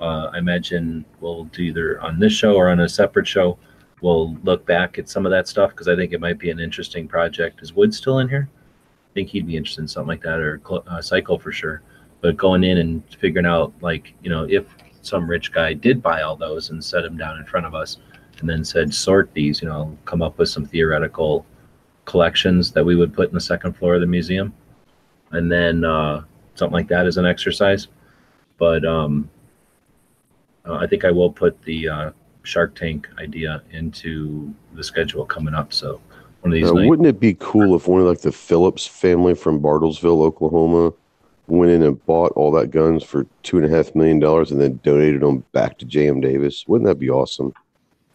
Uh, I imagine we'll do either on this show or on a separate show. We'll look back at some of that stuff because I think it might be an interesting project. Is Wood still in here? I think he'd be interested in something like that, or uh, Psycho for sure. But going in and figuring out, like, you know, if some rich guy did buy all those and set them down in front of us and then said, sort these, you know, come up with some theoretical collections that we would put in the second floor of the museum. And then uh, something like that is an exercise. But um, uh, I think I will put the uh, Shark Tank idea into the schedule coming up. So one of these uh, nights, wouldn't it be cool if one of, like, the Phillips family from Bartlesville, Oklahoma, went in and bought all that guns for two and a half million dollars and then donated them back to J M. Davis? Wouldn't that be awesome?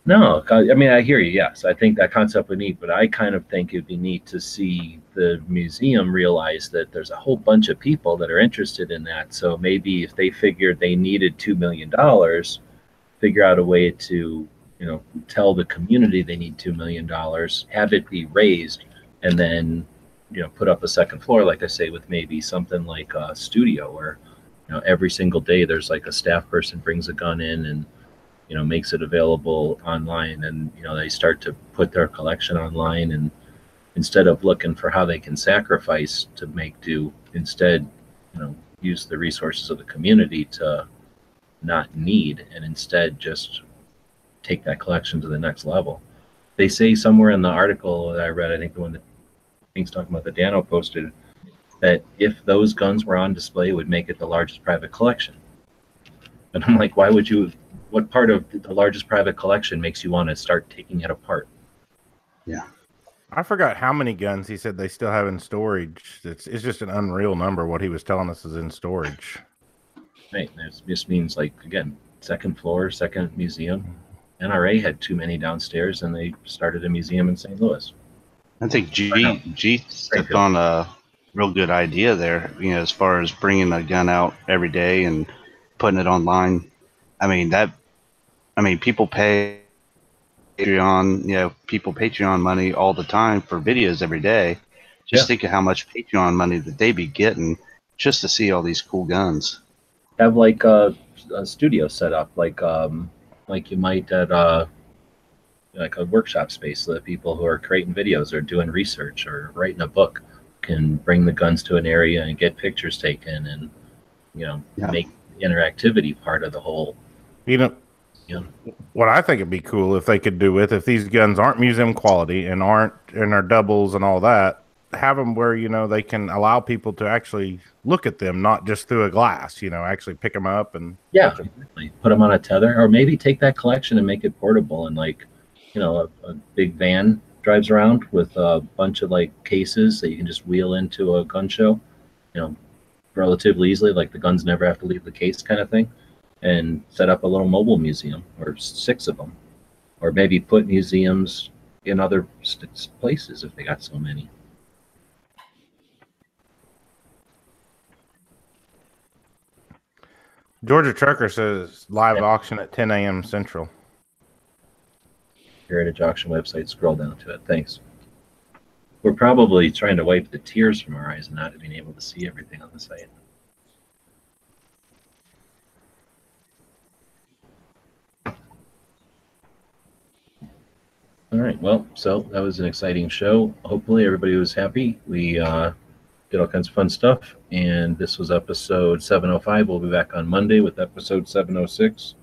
No, I mean, I hear you. Yes, I think that concept would be neat, but I kind of think it'd be neat to see the museum realize that there's a whole bunch of people that are interested in that. So maybe if they figured they needed two million dollars, figure out a way to, you know, tell the community they need two million dollars, have it be raised, and then, you know, put up a second floor, like I say, with maybe something like a studio where, you know, every single day there's like a staff person brings a gun in and, you know, makes it available online, and, you know, they start to put their collection online, and instead of looking for how they can sacrifice to make do, instead, you know, use the resources of the community to not need and instead just take that collection to the next level. They say somewhere in the article that I read, I think the one that He's talking about, the Dano posted, that if those guns were on display, it would make it the largest private collection. And I'm like, why would you? What part of the largest private collection makes you want to start taking it apart? Yeah, I forgot how many guns he said they still have in storage. It's it's just an unreal number. What he was telling us is in storage. Right. That just means, like, again, second floor, second museum. N R A had too many downstairs, and they started a museum in Saint Louis. I think G G stepped on a real good idea there, you know, as far as bringing a gun out every day and putting it online. I mean, that, I mean, people pay Patreon, you know, people Patreon money all the time for videos every day. Just yeah. think of how much Patreon money that they be getting just to see all these cool guns. Have like a, a studio set up, like um, like you might at uh. like a workshop space, so that people who are creating videos or doing research or writing a book can bring the guns to an area and get pictures taken and, you know, yeah. make interactivity part of the whole. You know, you know, what I think it'd be cool if they could do with, if these guns aren't museum quality and aren't, and are doubles and all that, have them where, you know, they can allow people to actually look at them, not just through a glass, you know, actually pick them up and. Yeah, them. Put them on a tether, or maybe take that collection and make it portable and, like, you know, a, a big van drives around with a bunch of, like, cases that you can just wheel into a gun show, you know, relatively easily, like the guns never have to leave the case kind of thing, and set up a little mobile museum or six of them or maybe put museums in other places if they got so many. Georgia Trucker says live yep. auction at ten A M Central. Heritage Auction website, scroll down to it. Thanks. We're probably trying to wipe the tears from our eyes and not being able to see everything on the site. All right, well, so that was an exciting show. Hopefully everybody was happy. We uh, did all kinds of fun stuff, and this was episode seven oh five. We'll be back on Monday with episode seven oh six.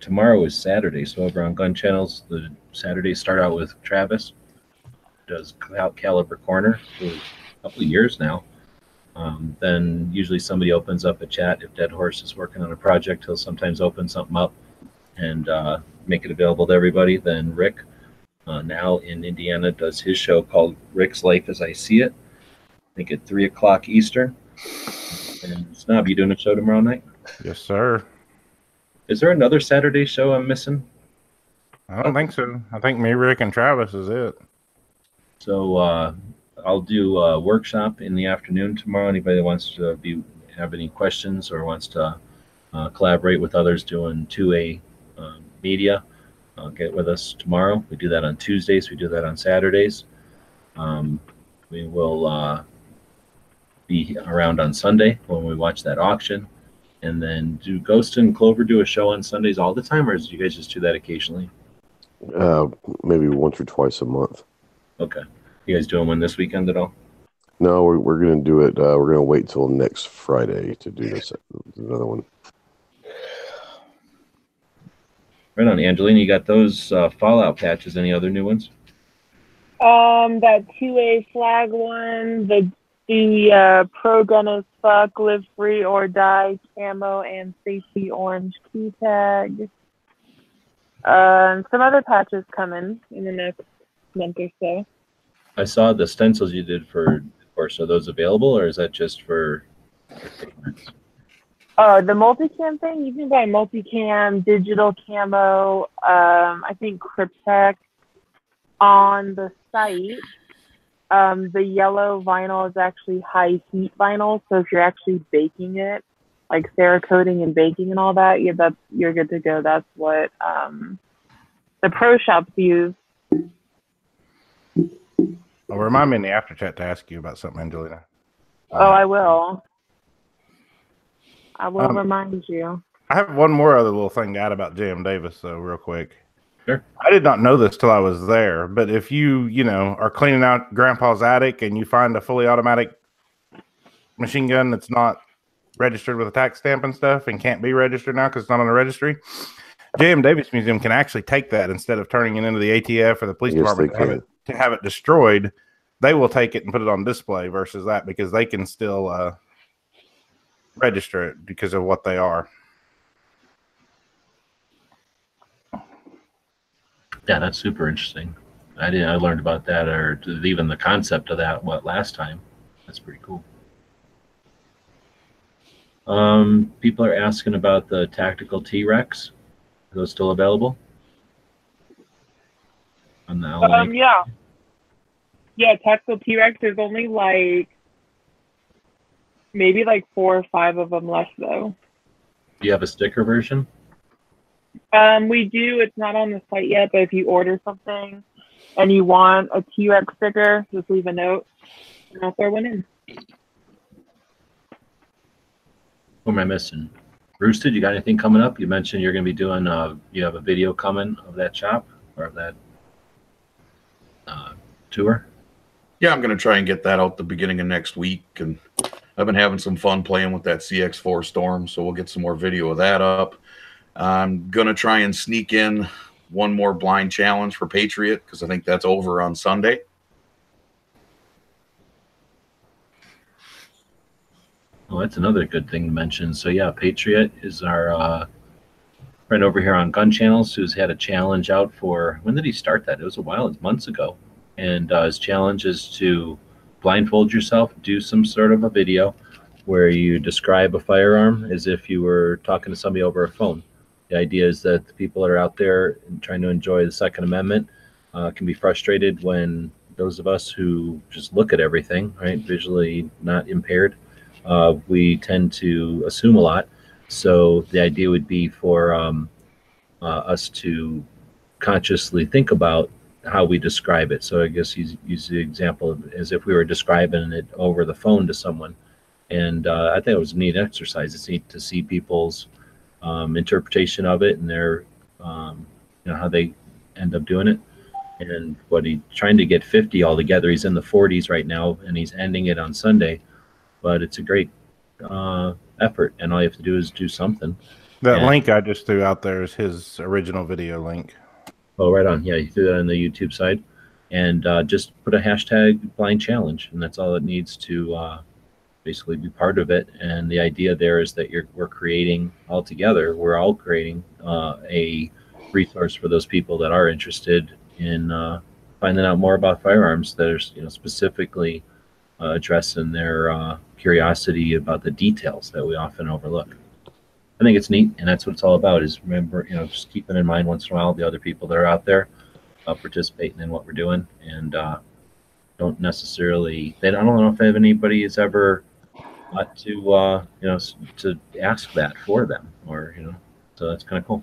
Tomorrow is Saturday, so over on Gun Channels, the Saturdays start out with Travis, does Out Caliber Corner for a couple of years now. Um, then usually somebody opens up a chat. If Dead Horse is working on a project, he'll sometimes open something up and uh, make it available to everybody. Then Rick, uh, now in Indiana, does his show called Rick's Life as I See It, I think at three o'clock Eastern. And Snob, you doing a show tomorrow night? Yes, sir. Is there another Saturday show I'm missing? I don't think so. I think me, Rick, and Travis is it. So uh, I'll do a workshop in the afternoon tomorrow. Anybody that wants to be, have any questions or wants to uh, collaborate with others doing two A uh, media, uh, get with us tomorrow. We do that on Tuesdays. We do that on Saturdays. Um, we will uh, be around on Sunday when we watch that auction. And then do Ghost and Clover do a show on Sundays all the time, or do you guys just do that occasionally? Uh, maybe once or twice a month. Okay. You guys doing one this weekend at all? No, we're we're gonna do it. Uh, we're gonna wait till next Friday to do this another one. Right on, Angelina. You got those uh, Fallout patches? Any other new ones? Um, that two A flag one. The The uh, Pro Gun as Fuck, Live Free or Die camo and safety orange key tag. Um, some other patches coming in the next month or so. I saw the stencils you did for course. Are those available, or is that just for? Oh, uh, the multicam thing. You can buy multicam, digital camo. Um, I think Cryptek on the site. Um, the yellow vinyl is actually high heat vinyl, so if you're actually baking it, like Cerakoting and baking and all that, yeah, that's, you're good to go. That's what um, the pro shops use. Well, remind me in the after chat to ask you about something, Angelina. Uh, oh, I will. I will um, remind you. I have one more other little thing to add about J M Davis, though, real quick. Sure. I did not know this till I was there, but if you, you know, are cleaning out grandpa's attic and you find a fully automatic machine gun that's not registered with a tax stamp and stuff and can't be registered now because it's not on the registry, J M Davis Museum can actually take that instead of turning it into the A T F or the police yes, department to have, it, to have it destroyed. They will take it and put it on display versus that because they can still uh, register it because of what they are. Yeah, that's super interesting. I didn't. I learned about that, or even the concept of that. What last time? That's pretty cool. Um, people are asking about the tactical T-Rex. Are those still available? On the L A. Um, yeah, yeah. Tactical T-Rex. There's only like maybe like four or five of them left, though. Do you have a sticker version? Um, we do. It's not on the site yet, but if you order something and you want a T-Rex sticker, just leave a note and I'll throw one in. What am I missing? Roosted, you got anything coming up? You mentioned you're going to be doing, uh, you have a video coming of that shop or of that uh, tour? Yeah, I'm going to try and get that out the beginning of next week. And I've been having some fun playing with that C X four Storm, so we'll get some more video of that up. I'm going to try and sneak in one more blind challenge for Patriot because I think that's over on Sunday. Well, that's another good thing to mention. So, yeah, Patriot is our uh, friend over here on Gun Channels who's had a challenge out for – when did he start that? It was a while. It's months ago. And uh, his challenge is to blindfold yourself, do some sort of a video where you describe a firearm as if you were talking to somebody over a phone. The idea is that the people that are out there trying to enjoy the Second Amendment uh, can be frustrated when those of us who just look at everything, right, visually not impaired, uh, we tend to assume a lot. So the idea would be for um, uh, us to consciously think about how we describe it. So I guess use, use the example as if we were describing it over the phone to someone. And uh, I think it was a neat exercise. It's neat to see people's um, interpretation of it and their, um, you know, how they end up doing it. And what he's trying to get fifty altogether. He's in the forties right now, and he's ending it on Sunday. But it's a great uh, effort, and all you have to do is do something. That and, link I just threw out there is his original video link. Oh, right on. Yeah, he threw that on the YouTube side. And uh, just put a hashtag blind challenge, and that's all it needs to uh, basically be part of it. And the idea there is that you're we're creating all together. We're all creating uh, a resource for those people that are interested in uh, finding out more about firearms that are, you know, specifically uh, addressing their uh, curiosity about the details that we often overlook. I think it's neat, and that's what it's all about, is remember, you know, just keeping in mind once in a while the other people that are out there uh, participating in what we're doing, and uh, don't necessarily, they, I don't know if anybody has ever got to, uh, you know, to ask that for them, or, you know, so that's kind of cool.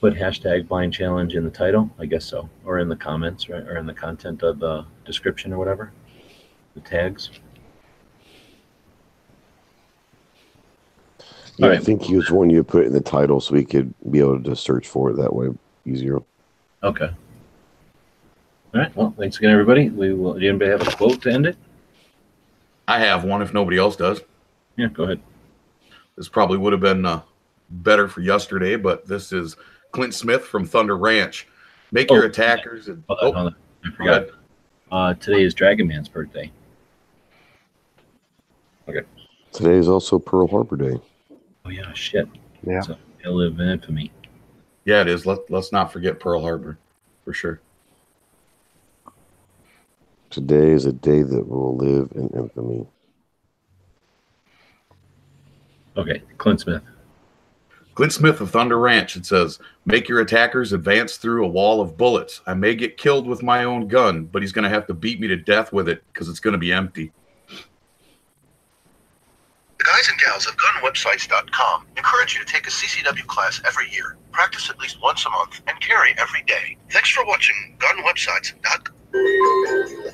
Put hashtag blind challenge in the title, I guess so, or in the comments, right, or in the content of the description or whatever, the tags. Yeah, right. I think he was one you put in the title so we could be able to search for it that way easier. Okay. All right. Well, thanks again, everybody. We will. Does anybody have a quote to end it? I have one. If nobody else does, yeah, go ahead. This probably would have been uh, better for yesterday, but this is Clint Smith from Thunder Ranch. Make oh, your attackers. Hold on, oh, hold on. I forgot. Uh, today is Dragon Man's birthday. Okay. Today is also Pearl Harbor Day. Oh, yeah, shit. Yeah. So it'll live in infamy. Yeah, it is. Let, let's not forget Pearl Harbor for sure. Today is a day that will live in infamy. Okay, Clint Smith. Clint Smith of Thunder Ranch, it says, make your attackers advance through a wall of bullets. I may get killed with my own gun, but he's going to have to beat me to death with it because it's going to be empty. The guys and gals of gun websites dot com encourage you to take a C C W class every year, practice at least once a month, and carry every day. Thanks for watching gun websites dot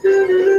com.